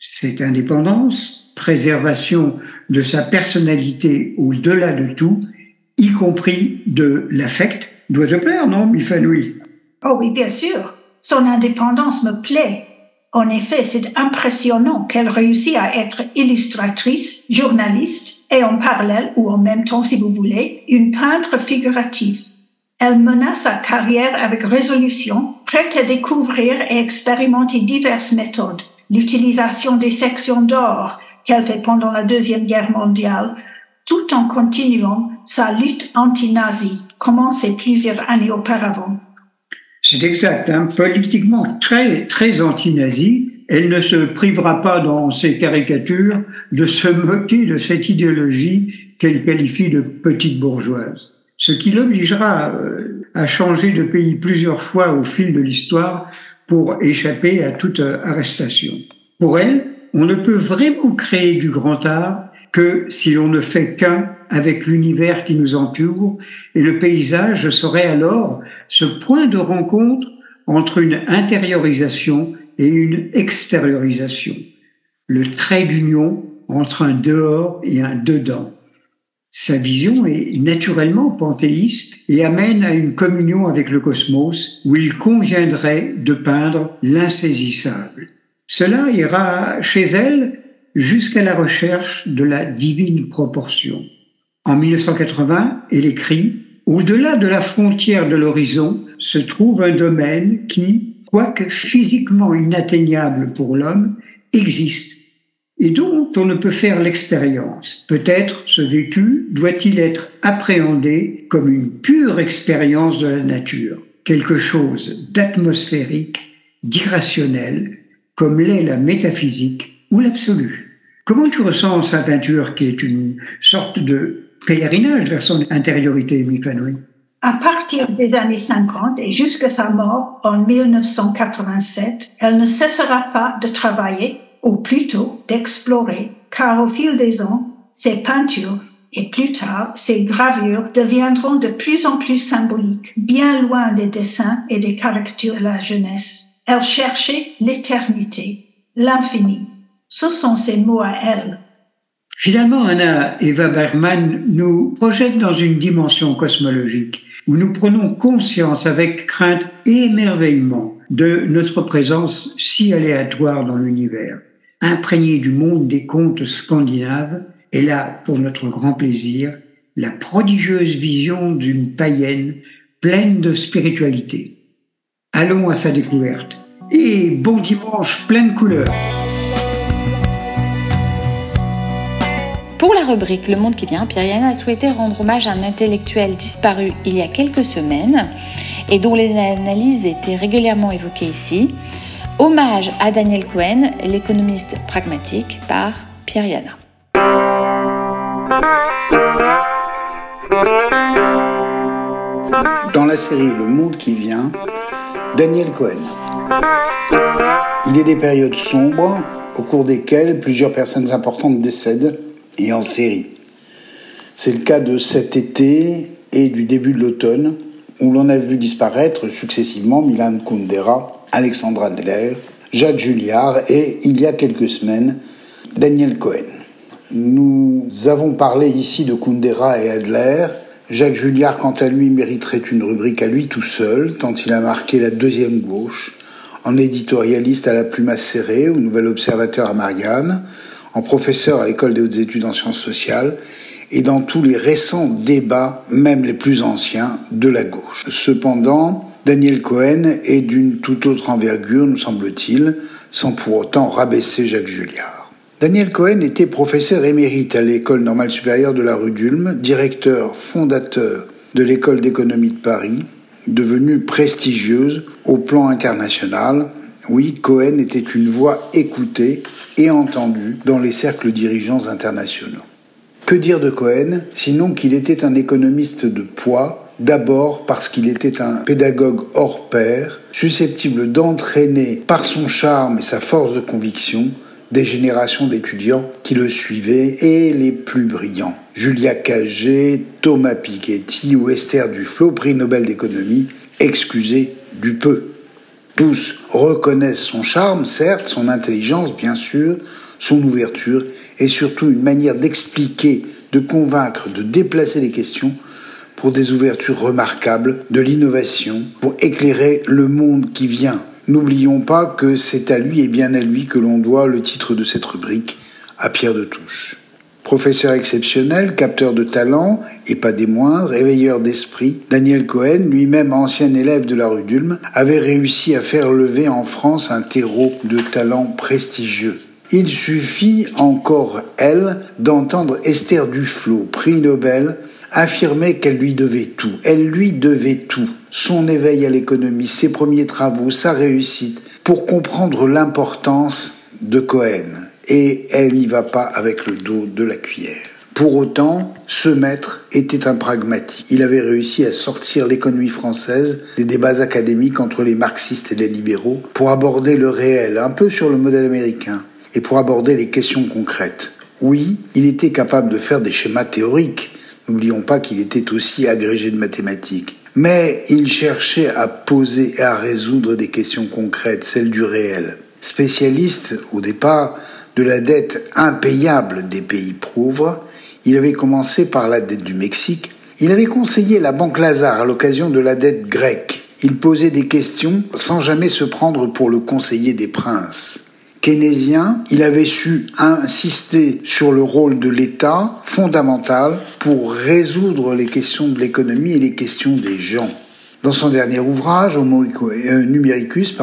Cette indépendance, préservation de sa personnalité au-delà de tout, y compris de l'affect, doit te plaire, non, Méfanoui ?» Oh oui, bien sûr. Son indépendance me plaît. En effet, c'est impressionnant qu'elle réussit à être illustratrice, journaliste et en parallèle, ou en même temps si vous voulez, une peintre figurative. Elle mena sa carrière avec résolution, prête à découvrir et expérimenter diverses méthodes. L'utilisation des sections d'or qu'elle fait pendant la Deuxième Guerre mondiale, tout en continuant sa lutte anti-nazie, commencée plusieurs années auparavant. C'est exact, hein, politiquement très, très anti-nazie. Elle ne se privera pas dans ses caricatures de se moquer de cette idéologie qu'elle qualifie de petite bourgeoise. Ce qui l'obligera à changer de pays plusieurs fois au fil de l'histoire pour échapper à toute arrestation. Pour elle, on ne peut vraiment créer du grand art que si l'on ne fait qu'un avec l'univers qui nous entoure, et le paysage serait alors ce point de rencontre entre une intériorisation et une extériorisation, le trait d'union entre un dehors et un dedans. Sa vision est naturellement panthéiste et amène à une communion avec le cosmos où il conviendrait de peindre l'insaisissable. Cela ira chez elle jusqu'à la recherche de la divine proportion. En 1980, elle écrit « Au-delà de la frontière de l'horizon se trouve un domaine qui, quoique physiquement inatteignable pour l'homme, existe et dont on ne peut faire l'expérience. Peut-être ce vécu doit-il être appréhendé comme une pure expérience de la nature, quelque chose d'atmosphérique, d'irrationnel, comme l'est la métaphysique ou l'absolu. » Comment tu ressens sa peinture qui est une sorte de pèlerinage vers son intériorité, Méfanoui ? À partir des années 50 et jusqu'à sa mort en 1987, elle ne cessera pas de travailler, ou plutôt d'explorer, car au fil des ans, ses peintures et plus tard ses gravures deviendront de plus en plus symboliques, bien loin des dessins et des caricatures de la jeunesse. Elle cherchait l'éternité, l'infini. Ce sont ces mots à elle. Finalement, Anna-Eva Bergman nous projette dans une dimension cosmologique où nous prenons conscience avec crainte et émerveillement de notre présence si aléatoire dans l'univers. Imprégnée du monde des contes scandinaves, elle a, pour notre grand plaisir, la prodigieuse vision d'une païenne pleine de spiritualité. Allons à sa découverte et bon dimanche plein de couleurs. Pour la rubrique « Le monde qui vient », Pierre-Yann a souhaité rendre hommage à un intellectuel disparu il y a quelques semaines et dont les analyses étaient régulièrement évoquées ici. Hommage à Daniel Cohen, l'économiste pragmatique, par Pierre-Yann. Dans la série « Le monde qui vient », Daniel Cohen. Il est des périodes sombres au cours desquelles plusieurs personnes importantes décèdent et en série. C'est le cas de cet été et du début de l'automne, où l'on a vu disparaître successivement Milan Kundera, Alexandre Adler, Jacques Julliard et, il y a quelques semaines, Daniel Cohen. Nous avons parlé ici de Kundera et Adler. Jacques Julliard, quant à lui, mériterait une rubrique à lui tout seul, tant il a marqué la deuxième gauche, en éditorialiste à la plume acérée, au Nouvel Observateur à Marianne, en professeur à l'École des hautes études en sciences sociales, et dans tous les récents débats, même les plus anciens, de la gauche. Cependant, Daniel Cohen est d'une toute autre envergure, nous semble-t-il, sans pour autant rabaisser Jacques Julliard. Daniel Cohen était professeur émérite à l'École normale supérieure de la rue d'Ulm, directeur fondateur de l'École d'économie de Paris, devenue prestigieuse au plan international. Oui, Cohen était une voix écoutée et entendue dans les cercles dirigeants internationaux. Que dire de Cohen, sinon qu'il était un économiste de poids, d'abord parce qu'il était un pédagogue hors pair, susceptible d'entraîner par son charme et sa force de conviction des générations d'étudiants qui le suivaient et les plus brillants. Julia Cagé, Thomas Piketty ou Esther Duflo, prix Nobel d'économie, excusez du peu. Tous reconnaissent son charme, certes, son intelligence, bien sûr, son ouverture et surtout une manière d'expliquer, de convaincre, de déplacer les questions pour des ouvertures remarquables, de l'innovation, pour éclairer le monde qui vient. N'oublions pas que c'est à lui et bien à lui que l'on doit le titre de cette rubrique à Pierres de Touche. Professeur exceptionnel, capteur de talent, et pas des moindres, éveilleur d'esprit, Daniel Cohen, lui-même ancien élève de la rue d'Ulm, avait réussi à faire lever en France un terreau de talents prestigieux. Il suffit, encore elle, d'entendre Esther Duflo, prix Nobel, affirmer qu'elle lui devait tout. Elle lui devait tout. Son éveil à l'économie, ses premiers travaux, sa réussite, pour comprendre l'importance de Cohen. Et elle n'y va pas avec le dos de la cuillère. Pour autant, ce maître était un pragmatique. Il avait réussi à sortir l'économie française des débats académiques entre les marxistes et les libéraux pour aborder le réel, un peu sur le modèle américain, et pour aborder les questions concrètes. Oui, il était capable de faire des schémas théoriques. N'oublions pas qu'il était aussi agrégé de mathématiques. Mais il cherchait à poser et à résoudre des questions concrètes, celles du réel. Spécialiste, au départ, de la dette impayable des pays pauvres, il avait commencé par la dette du Mexique. Il avait conseillé la banque Lazare à l'occasion de la dette grecque. Il posait des questions sans jamais se prendre pour le conseiller des princes. Keynésien, il avait su insister sur le rôle de l'État fondamental pour résoudre les questions de l'économie et les questions des gens. Dans son dernier ouvrage, Homo Numericus,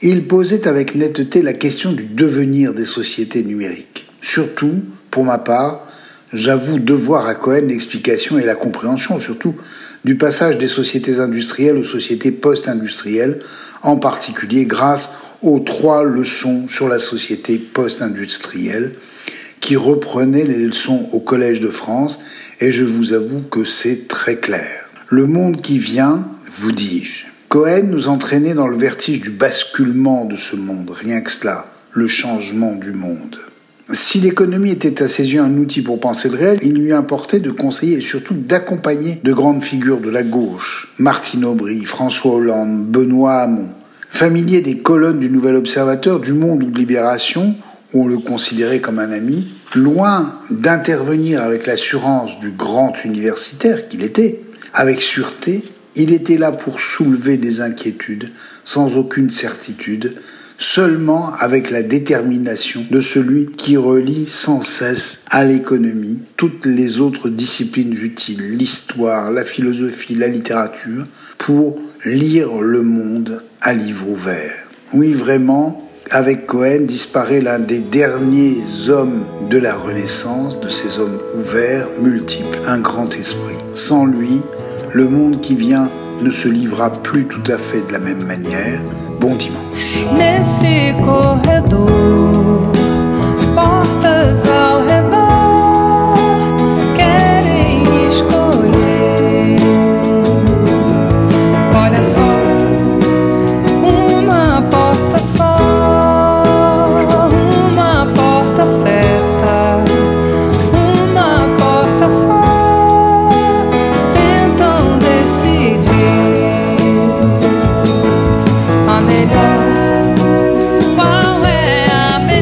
il posait avec netteté la question du devenir des sociétés numériques. Surtout, pour ma part, j'avoue devoir à Cohen l'explication et la compréhension, surtout, du passage des sociétés industrielles aux sociétés post-industrielles, en particulier grâce aux trois leçons sur la société post-industrielle qui reprenaient les leçons au Collège de France, et je vous avoue que c'est très clair. Le monde qui vient, vous dis-je. Cohen nous entraînait dans le vertige du basculement de ce monde, rien que cela, le changement du monde. Si l'économie était à ses yeux un outil pour penser le réel, il lui importait de conseiller et surtout d'accompagner de grandes figures de la gauche. Martine Aubry, François Hollande, Benoît Hamon. Familier des colonnes du Nouvel Observateur, du Monde ou de Libération, où on le considérait comme un ami, loin d'intervenir avec l'assurance du grand universitaire qu'il était, avec sûreté, il était là pour soulever des inquiétudes, sans aucune certitude, seulement avec la détermination de celui qui relie sans cesse à l'économie toutes les autres disciplines utiles, l'histoire, la philosophie, la littérature, pour lire le monde à livre ouvert. Oui, vraiment, avec Cohen disparaît l'un des derniers hommes de la Renaissance, de ces hommes ouverts, multiples, un grand esprit. Sans lui, le monde qui vient ne se livra plus tout à fait de la même manière. Bon dimanche. Nesse corredor, portas ao redor, querem escolher. Olha só, só, uma porta certa, uma porta só. Qual é a melhor?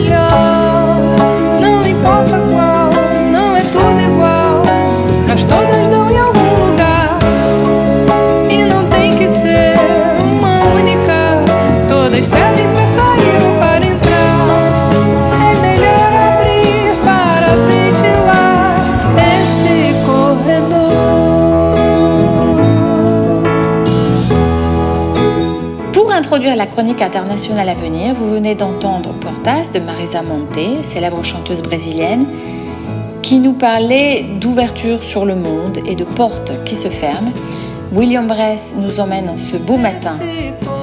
introduire la chronique internationale à venir, vous venez d'entendre Portas de Marisa Monte, célèbre chanteuse brésilienne, qui nous parlait d'ouverture sur le monde et de portes qui se ferment. William Bress nous emmène en ce beau matin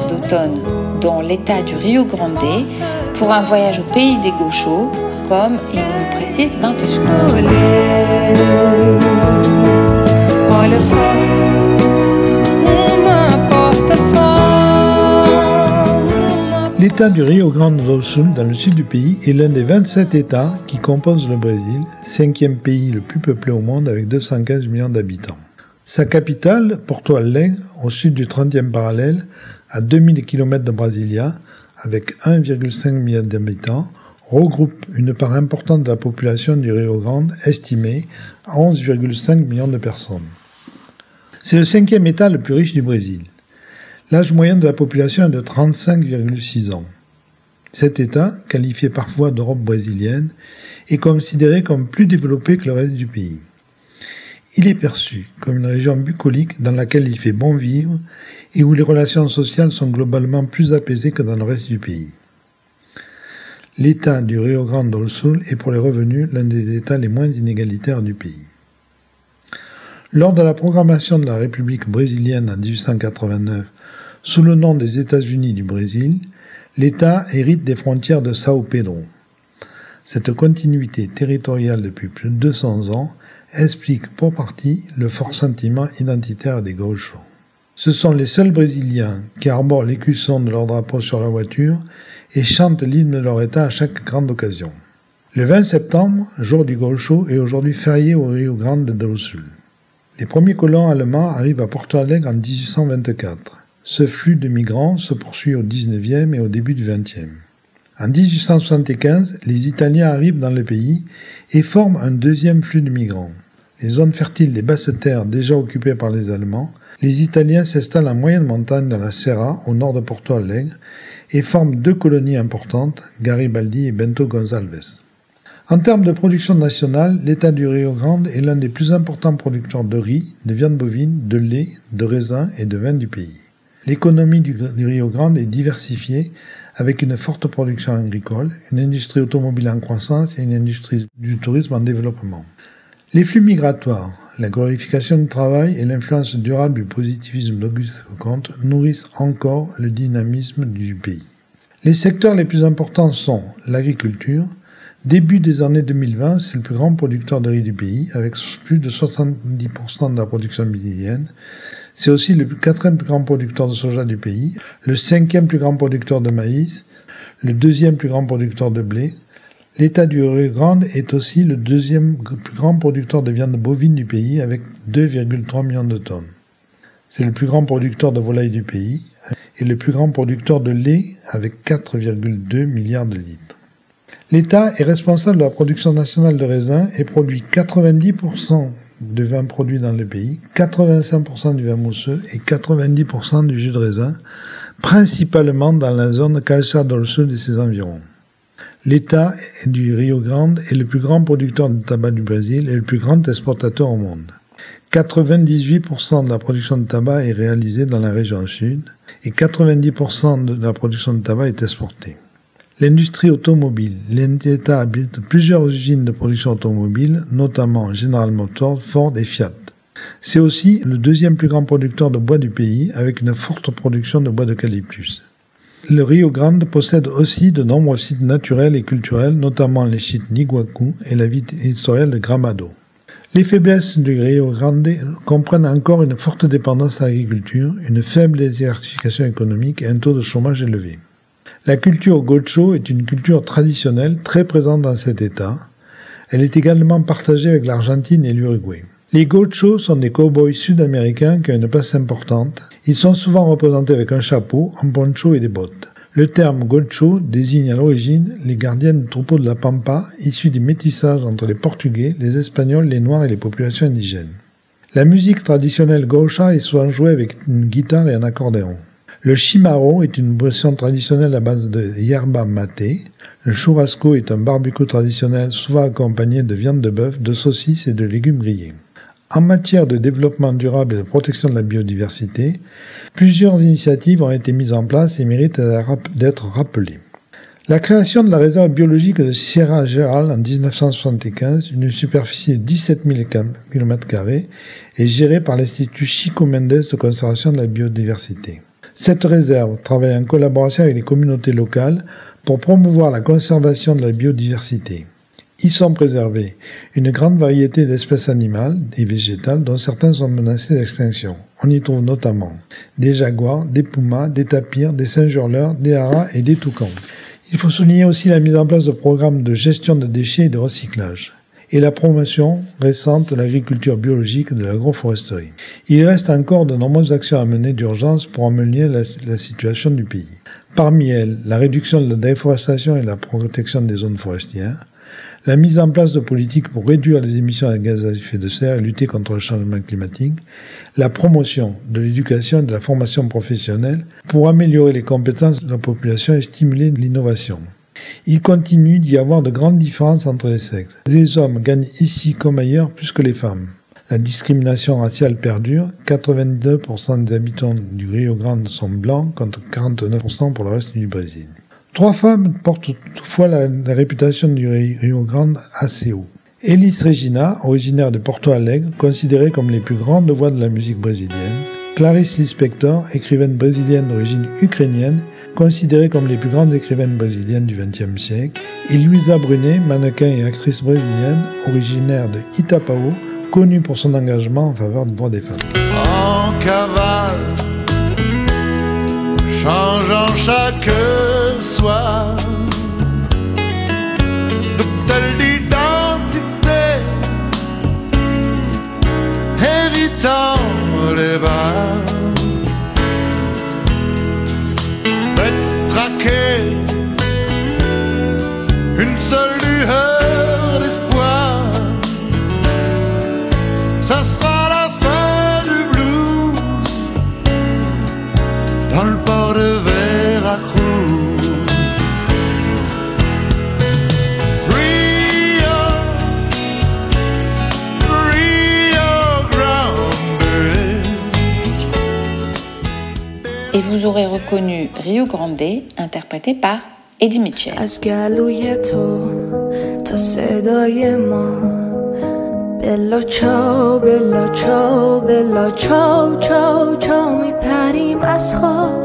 d'automne dans l'état du Rio Grande pour un voyage au pays des gauchos, comme il nous précise maintenant. L'État du Rio Grande do Sul, dans le sud du pays, est l'un des 27 États qui composent le Brésil, cinquième pays le plus peuplé au monde avec 215 millions d'habitants. Sa capitale, Porto Alegre, au sud du 30e parallèle, à 2000 km de Brasilia, avec 1,5 million d'habitants, regroupe une part importante de la population du Rio Grande, estimée à 11,5 millions de personnes. C'est le cinquième État le plus riche du Brésil. L'âge moyen de la population est de 35,6 ans. Cet État, qualifié parfois d'Europe brésilienne, est considéré comme plus développé que le reste du pays. Il est perçu comme une région bucolique dans laquelle il fait bon vivre et où les relations sociales sont globalement plus apaisées que dans le reste du pays. L'État du Rio Grande do Sul est pour les revenus l'un des États les moins inégalitaires du pays. Lors de la proclamation de la République brésilienne en 1889, sous le nom des États-Unis du Brésil, l'État hérite des frontières de São Pedro. Cette continuité territoriale depuis plus de 200 ans explique pour partie le fort sentiment identitaire des gauchos. Ce sont les seuls Brésiliens qui arborent l'écusson de leur drapeau sur la voiture et chantent l'hymne de leur État à chaque grande occasion. Le 20 septembre, jour du gaucho, est aujourd'hui férié au Rio Grande do Sul. Les premiers colons allemands arrivent à Porto Alegre en 1824. Ce flux de migrants se poursuit au XIXe et au début du XXe. En 1875, les Italiens arrivent dans le pays et forment un deuxième flux de migrants. Les zones fertiles des basses terres déjà occupées par les Allemands, les Italiens s'installent en moyenne montagne dans la Serra, au nord de Porto Alegre, et forment deux colonies importantes, Garibaldi et Bento Gonçalves. En termes de production nationale, l'État du Rio Grande est l'un des plus importants producteurs de riz, de viande bovine, de lait, de raisins et de vin du pays. L'économie du Rio Grande est diversifiée avec une forte production agricole, une industrie automobile en croissance et une industrie du tourisme en développement. Les flux migratoires, la glorification du travail et l'influence durable du positivisme d'Auguste Comte nourrissent encore le dynamisme du pays. Les secteurs les plus importants sont l'agriculture. Début des années 2020, c'est le plus grand producteur de riz du pays, avec plus de 70% de la production brésilienne. C'est aussi le quatrième plus grand producteur de soja du pays, le cinquième plus grand producteur de maïs, le deuxième plus grand producteur de blé. L'État du Rio Grande est aussi le deuxième plus grand producteur de viande bovine du pays, avec 2,3 millions de tonnes. C'est le plus grand producteur de volailles du pays et le plus grand producteur de lait, avec 4,2 milliards de litres. L'État est responsable de la production nationale de raisins et produit 90% du vin produit dans le pays, 85% du vin mousseux et 90% du jus de raisin, principalement dans la zone Calça do Sul et ses environs. L'État du Rio Grande est le plus grand producteur de tabac du Brésil et le plus grand exportateur au monde. 98% de la production de tabac est réalisée dans la région sud et 90% de la production de tabac est exportée. L'industrie automobile. L'État abrite plusieurs usines de production automobile, notamment General Motors, Ford et Fiat. C'est aussi le deuxième plus grand producteur de bois du pays, avec une forte production de bois d'eucalyptus. Le Rio Grande possède aussi de nombreux sites naturels et culturels, notamment les sites Niguacu et la ville historique de Gramado. Les faiblesses du Rio Grande comprennent encore une forte dépendance à l'agriculture, une faible diversification économique et un taux de chômage élevé. La culture gaucho est une culture traditionnelle très présente dans cet État. Elle est également partagée avec l'Argentine et l'Uruguay. Les gauchos sont des cow-boys sud-américains qui ont une place importante. Ils sont souvent représentés avec un chapeau, un poncho et des bottes. Le terme gaucho désigne à l'origine les gardiens de troupeaux de la Pampa, issus du métissage entre les Portugais, les Espagnols, les Noirs et les populations indigènes. La musique traditionnelle gaucha est souvent jouée avec une guitare et un accordéon. Le chimaro est une boisson traditionnelle à base de yerba maté. Le churrasco est un barbecue traditionnel souvent accompagné de viande de bœuf, de saucisses et de légumes grillés. En matière de développement durable et de protection de la biodiversité, plusieurs initiatives ont été mises en place et méritent d'être rappelées. La création de la réserve biologique de Sierra Gérald en 1975, une superficie de 17 000 km² est gérée par l'Institut Chico Mendes de conservation de la biodiversité. Cette réserve travaille en collaboration avec les communautés locales pour promouvoir la conservation de la biodiversité. Y sont préservées une grande variété d'espèces animales et végétales dont certains sont menacés d'extinction. On y trouve notamment des jaguars, des pumas, des tapirs, des singes hurleurs, des haras et des toucans. Il faut souligner aussi la mise en place de programmes de gestion de déchets et de recyclage et la promotion récente de l'agriculture biologique et de l'agroforesterie. Il reste encore de nombreuses actions à mener d'urgence pour améliorer la situation du pays. Parmi elles, la réduction de la déforestation et la protection des zones forestières, la mise en place de politiques pour réduire les émissions de gaz à effet de serre et lutter contre le changement climatique, la promotion de l'éducation et de la formation professionnelle pour améliorer les compétences de la population et stimuler l'innovation. Il continue d'y avoir de grandes différences entre les sexes. Les hommes gagnent ici comme ailleurs plus que les femmes. La discrimination raciale perdure, 82% des habitants du Rio Grande sont blancs contre 49% pour le reste du Brésil. 3 femmes portent toutefois la réputation du Rio Grande assez haut. Elis Regina, originaire de Porto Alegre, considérée comme les plus grandes voix de la musique brésilienne. Clarice Lispector, écrivaine brésilienne d'origine ukrainienne, considérée comme les plus grandes écrivaines brésiliennes du XXe siècle. Et Luisa Brunet, mannequin et actrice brésilienne, originaire de Itapao, connue pour son engagement en faveur des droits des femmes. En cavale, changeant chaque soir de telle identité, évitant les bars, d'être traqué, une seule lueur d'espoir, ça sera la fin du blues dans le port de Veracruz. Et vous aurez reconnu Rio Grande, interprété par Eddie Mitchell. Bello ciao, bello ciao, bello ciao, ciao, ciao میپریم از خواب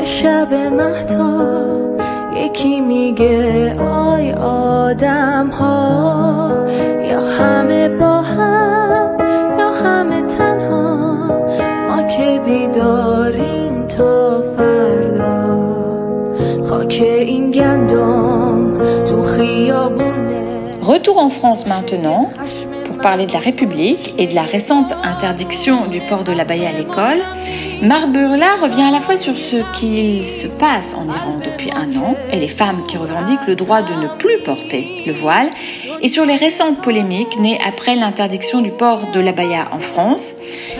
یه شب مهتاب یکی میگه آی آدم ها یا همه با هم یا همه تنها ما که بیداریم تا فردا خاک این گندم تو خیابونه. Retour en France maintenant pour parler de la République et de la récente interdiction du port de l'abaya à l'école. Marc Burla revient à la fois sur ce qu'il se passe en Iran depuis un an et les femmes qui revendiquent le droit de ne plus porter le voile et sur les récentes polémiques nées après l'interdiction du port de l'abaya en France.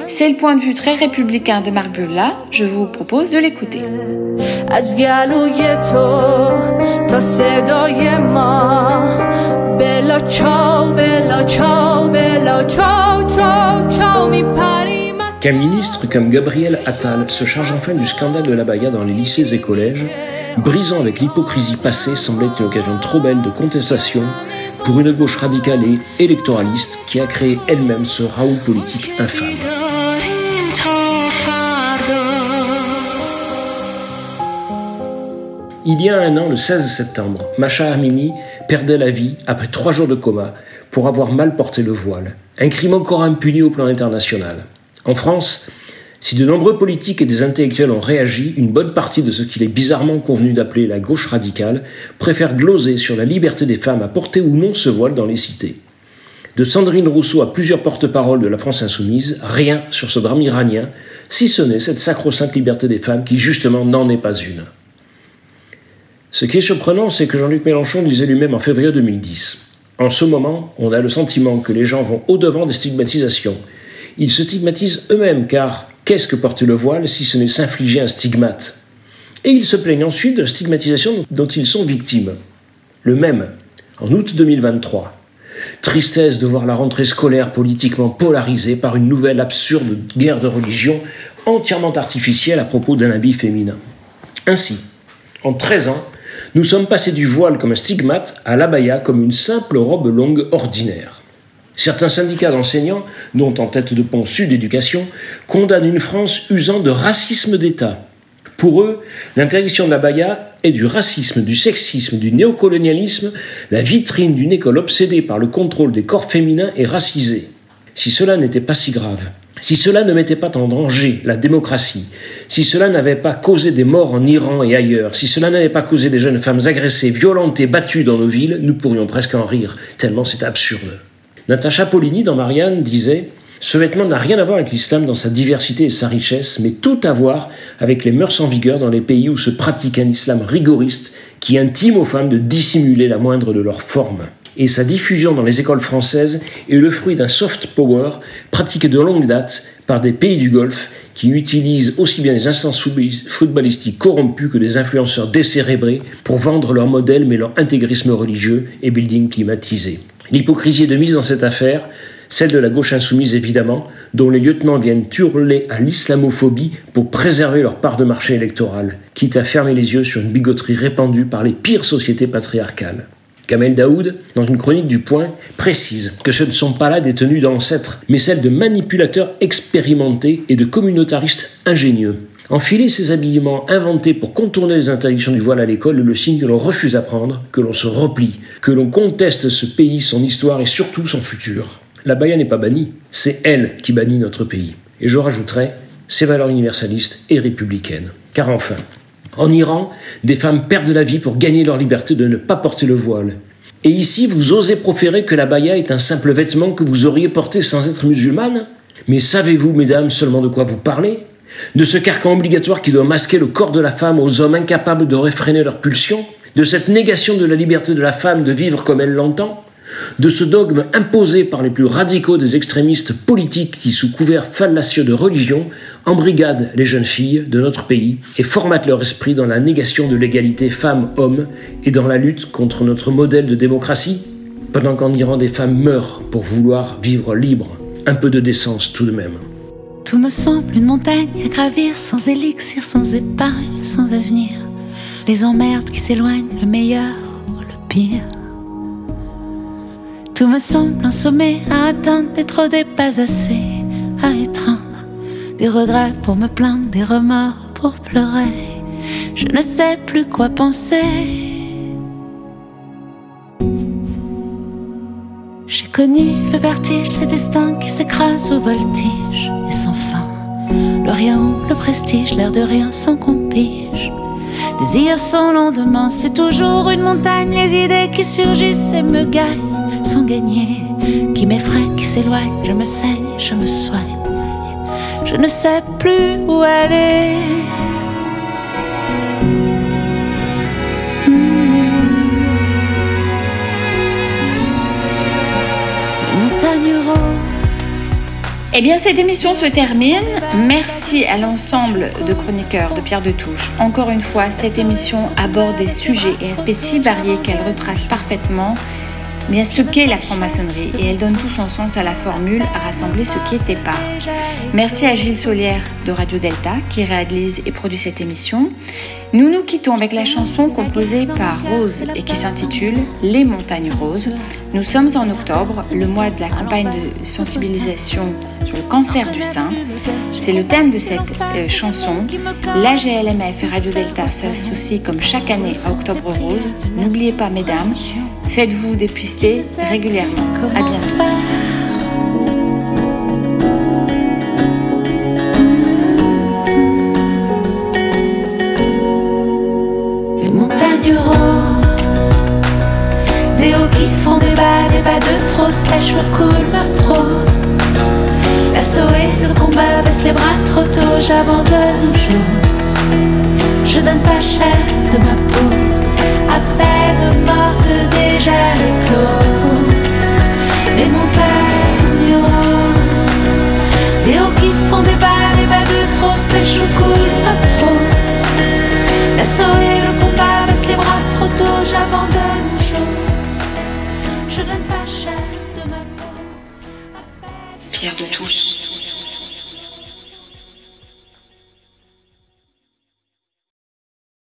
C'est le point de vue très républicain de Marc Burla, je vous propose de l'écouter. Qu'un ministre comme Gabriel Attal se charge enfin du scandale de l'abaya dans les lycées et collèges, brisant avec l'hypocrisie passée, semblait une occasion trop belle de contestation pour une gauche radicale et électoraliste qui a créé elle-même ce raoul politique infâme. Il y a un an, le 16 septembre, Mahsa Amini perdait la vie après 3 jours de coma pour avoir mal porté le voile. Un crime encore impuni au plan international. En France, si de nombreux politiques et des intellectuels ont réagi, une bonne partie de ce qu'il est bizarrement convenu d'appeler la gauche radicale préfère gloser sur la liberté des femmes à porter ou non ce voile dans les cités. De Sandrine Rousseau à plusieurs porte-paroles de la France insoumise, rien sur ce drame iranien, si ce n'est cette sacro-sainte liberté des femmes qui justement n'en est pas une. Ce qui est surprenant, c'est que Jean-Luc Mélenchon disait lui-même en février 2010 « En ce moment, on a le sentiment que les gens vont au-devant des stigmatisations. Ils se stigmatisent eux-mêmes, car qu'est-ce que porter le voile si ce n'est s'infliger un stigmate ? Et ils se plaignent ensuite de la stigmatisation dont ils sont victimes. » Le même, en août 2023. Tristesse de voir la rentrée scolaire politiquement polarisée par une nouvelle absurde guerre de religion entièrement artificielle à propos d'un habit féminin. Ainsi, en 13 ans, nous sommes passés du voile comme un stigmate à l'abaya comme une simple robe longue ordinaire. Certains syndicats d'enseignants, dont en tête de pont Sud Éducation, condamnent une France usant de racisme d'État. Pour eux, l'interdiction de l'abaya est du racisme, du sexisme, du néocolonialisme, la vitrine d'une école obsédée par le contrôle des corps féminins et racisée. Si cela n'était pas si grave, si cela ne mettait pas en danger la démocratie, si cela n'avait pas causé des morts en Iran et ailleurs, si cela n'avait pas causé des jeunes femmes agressées, violentées, battues dans nos villes, nous pourrions presque en rire, tellement c'est absurde. Natacha Polini, dans Marianne, disait « Ce vêtement n'a rien à voir avec l'islam dans sa diversité et sa richesse, mais tout à voir avec les mœurs en vigueur dans les pays où se pratique un islam rigoriste qui intime aux femmes de dissimuler la moindre de leurs formes. Et sa diffusion dans les écoles françaises est le fruit d'un soft power pratiqué de longue date par des pays du Golfe qui utilisent aussi bien des instances footballistiques corrompues que des influenceurs décérébrés pour vendre leurs modèles mais leur intégrisme religieux et building climatisé. » L'hypocrisie est de mise dans cette affaire, celle de la gauche insoumise évidemment, dont les lieutenants viennent hurler à l'islamophobie pour préserver leur part de marché électoral, quitte à fermer les yeux sur une bigoterie répandue par les pires sociétés patriarcales. Kamel Daoud, dans une chronique du Point, précise que ce ne sont pas là des tenues d'ancêtres, mais celles de manipulateurs expérimentés et de communautaristes ingénieux. Enfiler ces habillements inventés pour contourner les interdictions du voile à l'école est le signe que l'on refuse à prendre, que l'on se replie, que l'on conteste ce pays, son histoire et surtout son futur. L'abaya n'est pas bannie, c'est elle qui bannit notre pays. Et je rajouterai ses valeurs universalistes et républicaines. Car enfin, en Iran, des femmes perdent la vie pour gagner leur liberté de ne pas porter le voile. Et ici, vous osez proférer que l'abaya est un simple vêtement que vous auriez porté sans être musulmane ? Mais savez-vous, mesdames, seulement de quoi vous parlez ? De ce carcan obligatoire qui doit masquer le corps de la femme aux hommes incapables de réfréner leurs pulsions, de cette négation de la liberté de la femme de vivre comme elle l'entend, de ce dogme imposé par les plus radicaux des extrémistes politiques qui, sous couvert fallacieux de religion, embrigadent les jeunes filles de notre pays et formatent leur esprit dans la négation de l'égalité femmes-hommes et dans la lutte contre notre modèle de démocratie, pendant qu'en Iran des femmes meurent pour vouloir vivre libres. Un peu de décence tout de même. Tout me semble une montagne à gravir, sans élixir, sans épargne, sans avenir. Les emmerdes qui s'éloignent, le meilleur ou le pire. Tout me semble un sommet à atteindre, des trop, des pas assez à étreindre. Des regrets pour me plaindre, des remords pour pleurer. Je ne sais plus quoi penser. J'ai connu le vertige, le destin qui s'écrase au voltige et sans fin. Le rien ou le prestige, l'air de rien sans qu'on pige. Désir sans lendemain, c'est toujours une montagne. Les idées qui surgissent et me gagnent sans gagner. Qui m'effraie, qui s'éloigne, je me saigne, je me soigne. Je ne sais plus où aller. Eh bien, cette émission se termine. Merci à l'ensemble de chroniqueurs de Pierres de Touche. Encore une fois, cette émission aborde des sujets et aspects si variés qu'elle retrace parfaitement bien ce qu'est la franc-maçonnerie et elle donne tout son sens à la formule « rassembler ce qui était part ». Merci à Gilles Solière de Radio Delta qui réalise et produit cette émission. Nous nous quittons avec la chanson composée par Rose et qui s'intitule « Les montagnes roses ». Nous sommes en octobre, le mois de la campagne de sensibilisation sur le cancer du sein. C'est le thème de cette chanson. La GLMF et Radio Delta s'associent comme chaque année à Octobre Rose. N'oubliez pas, mesdames, faites-vous dépister régulièrement. À bientôt. Sèche me coule ma prose. L'assaut et le combat, baisse les bras trop tôt. J'abandonne, j'ose. Je donne pas cher de ma peau. À peine morte, déjà éclose. Les montagnes roses, des hauts qui font des bas de trop. Sèche me coule ma prose. L'assaut et le combat, baisse les bras trop tôt. J'abandonne, j'ose. Je donne pas cher. Pierres de Touche.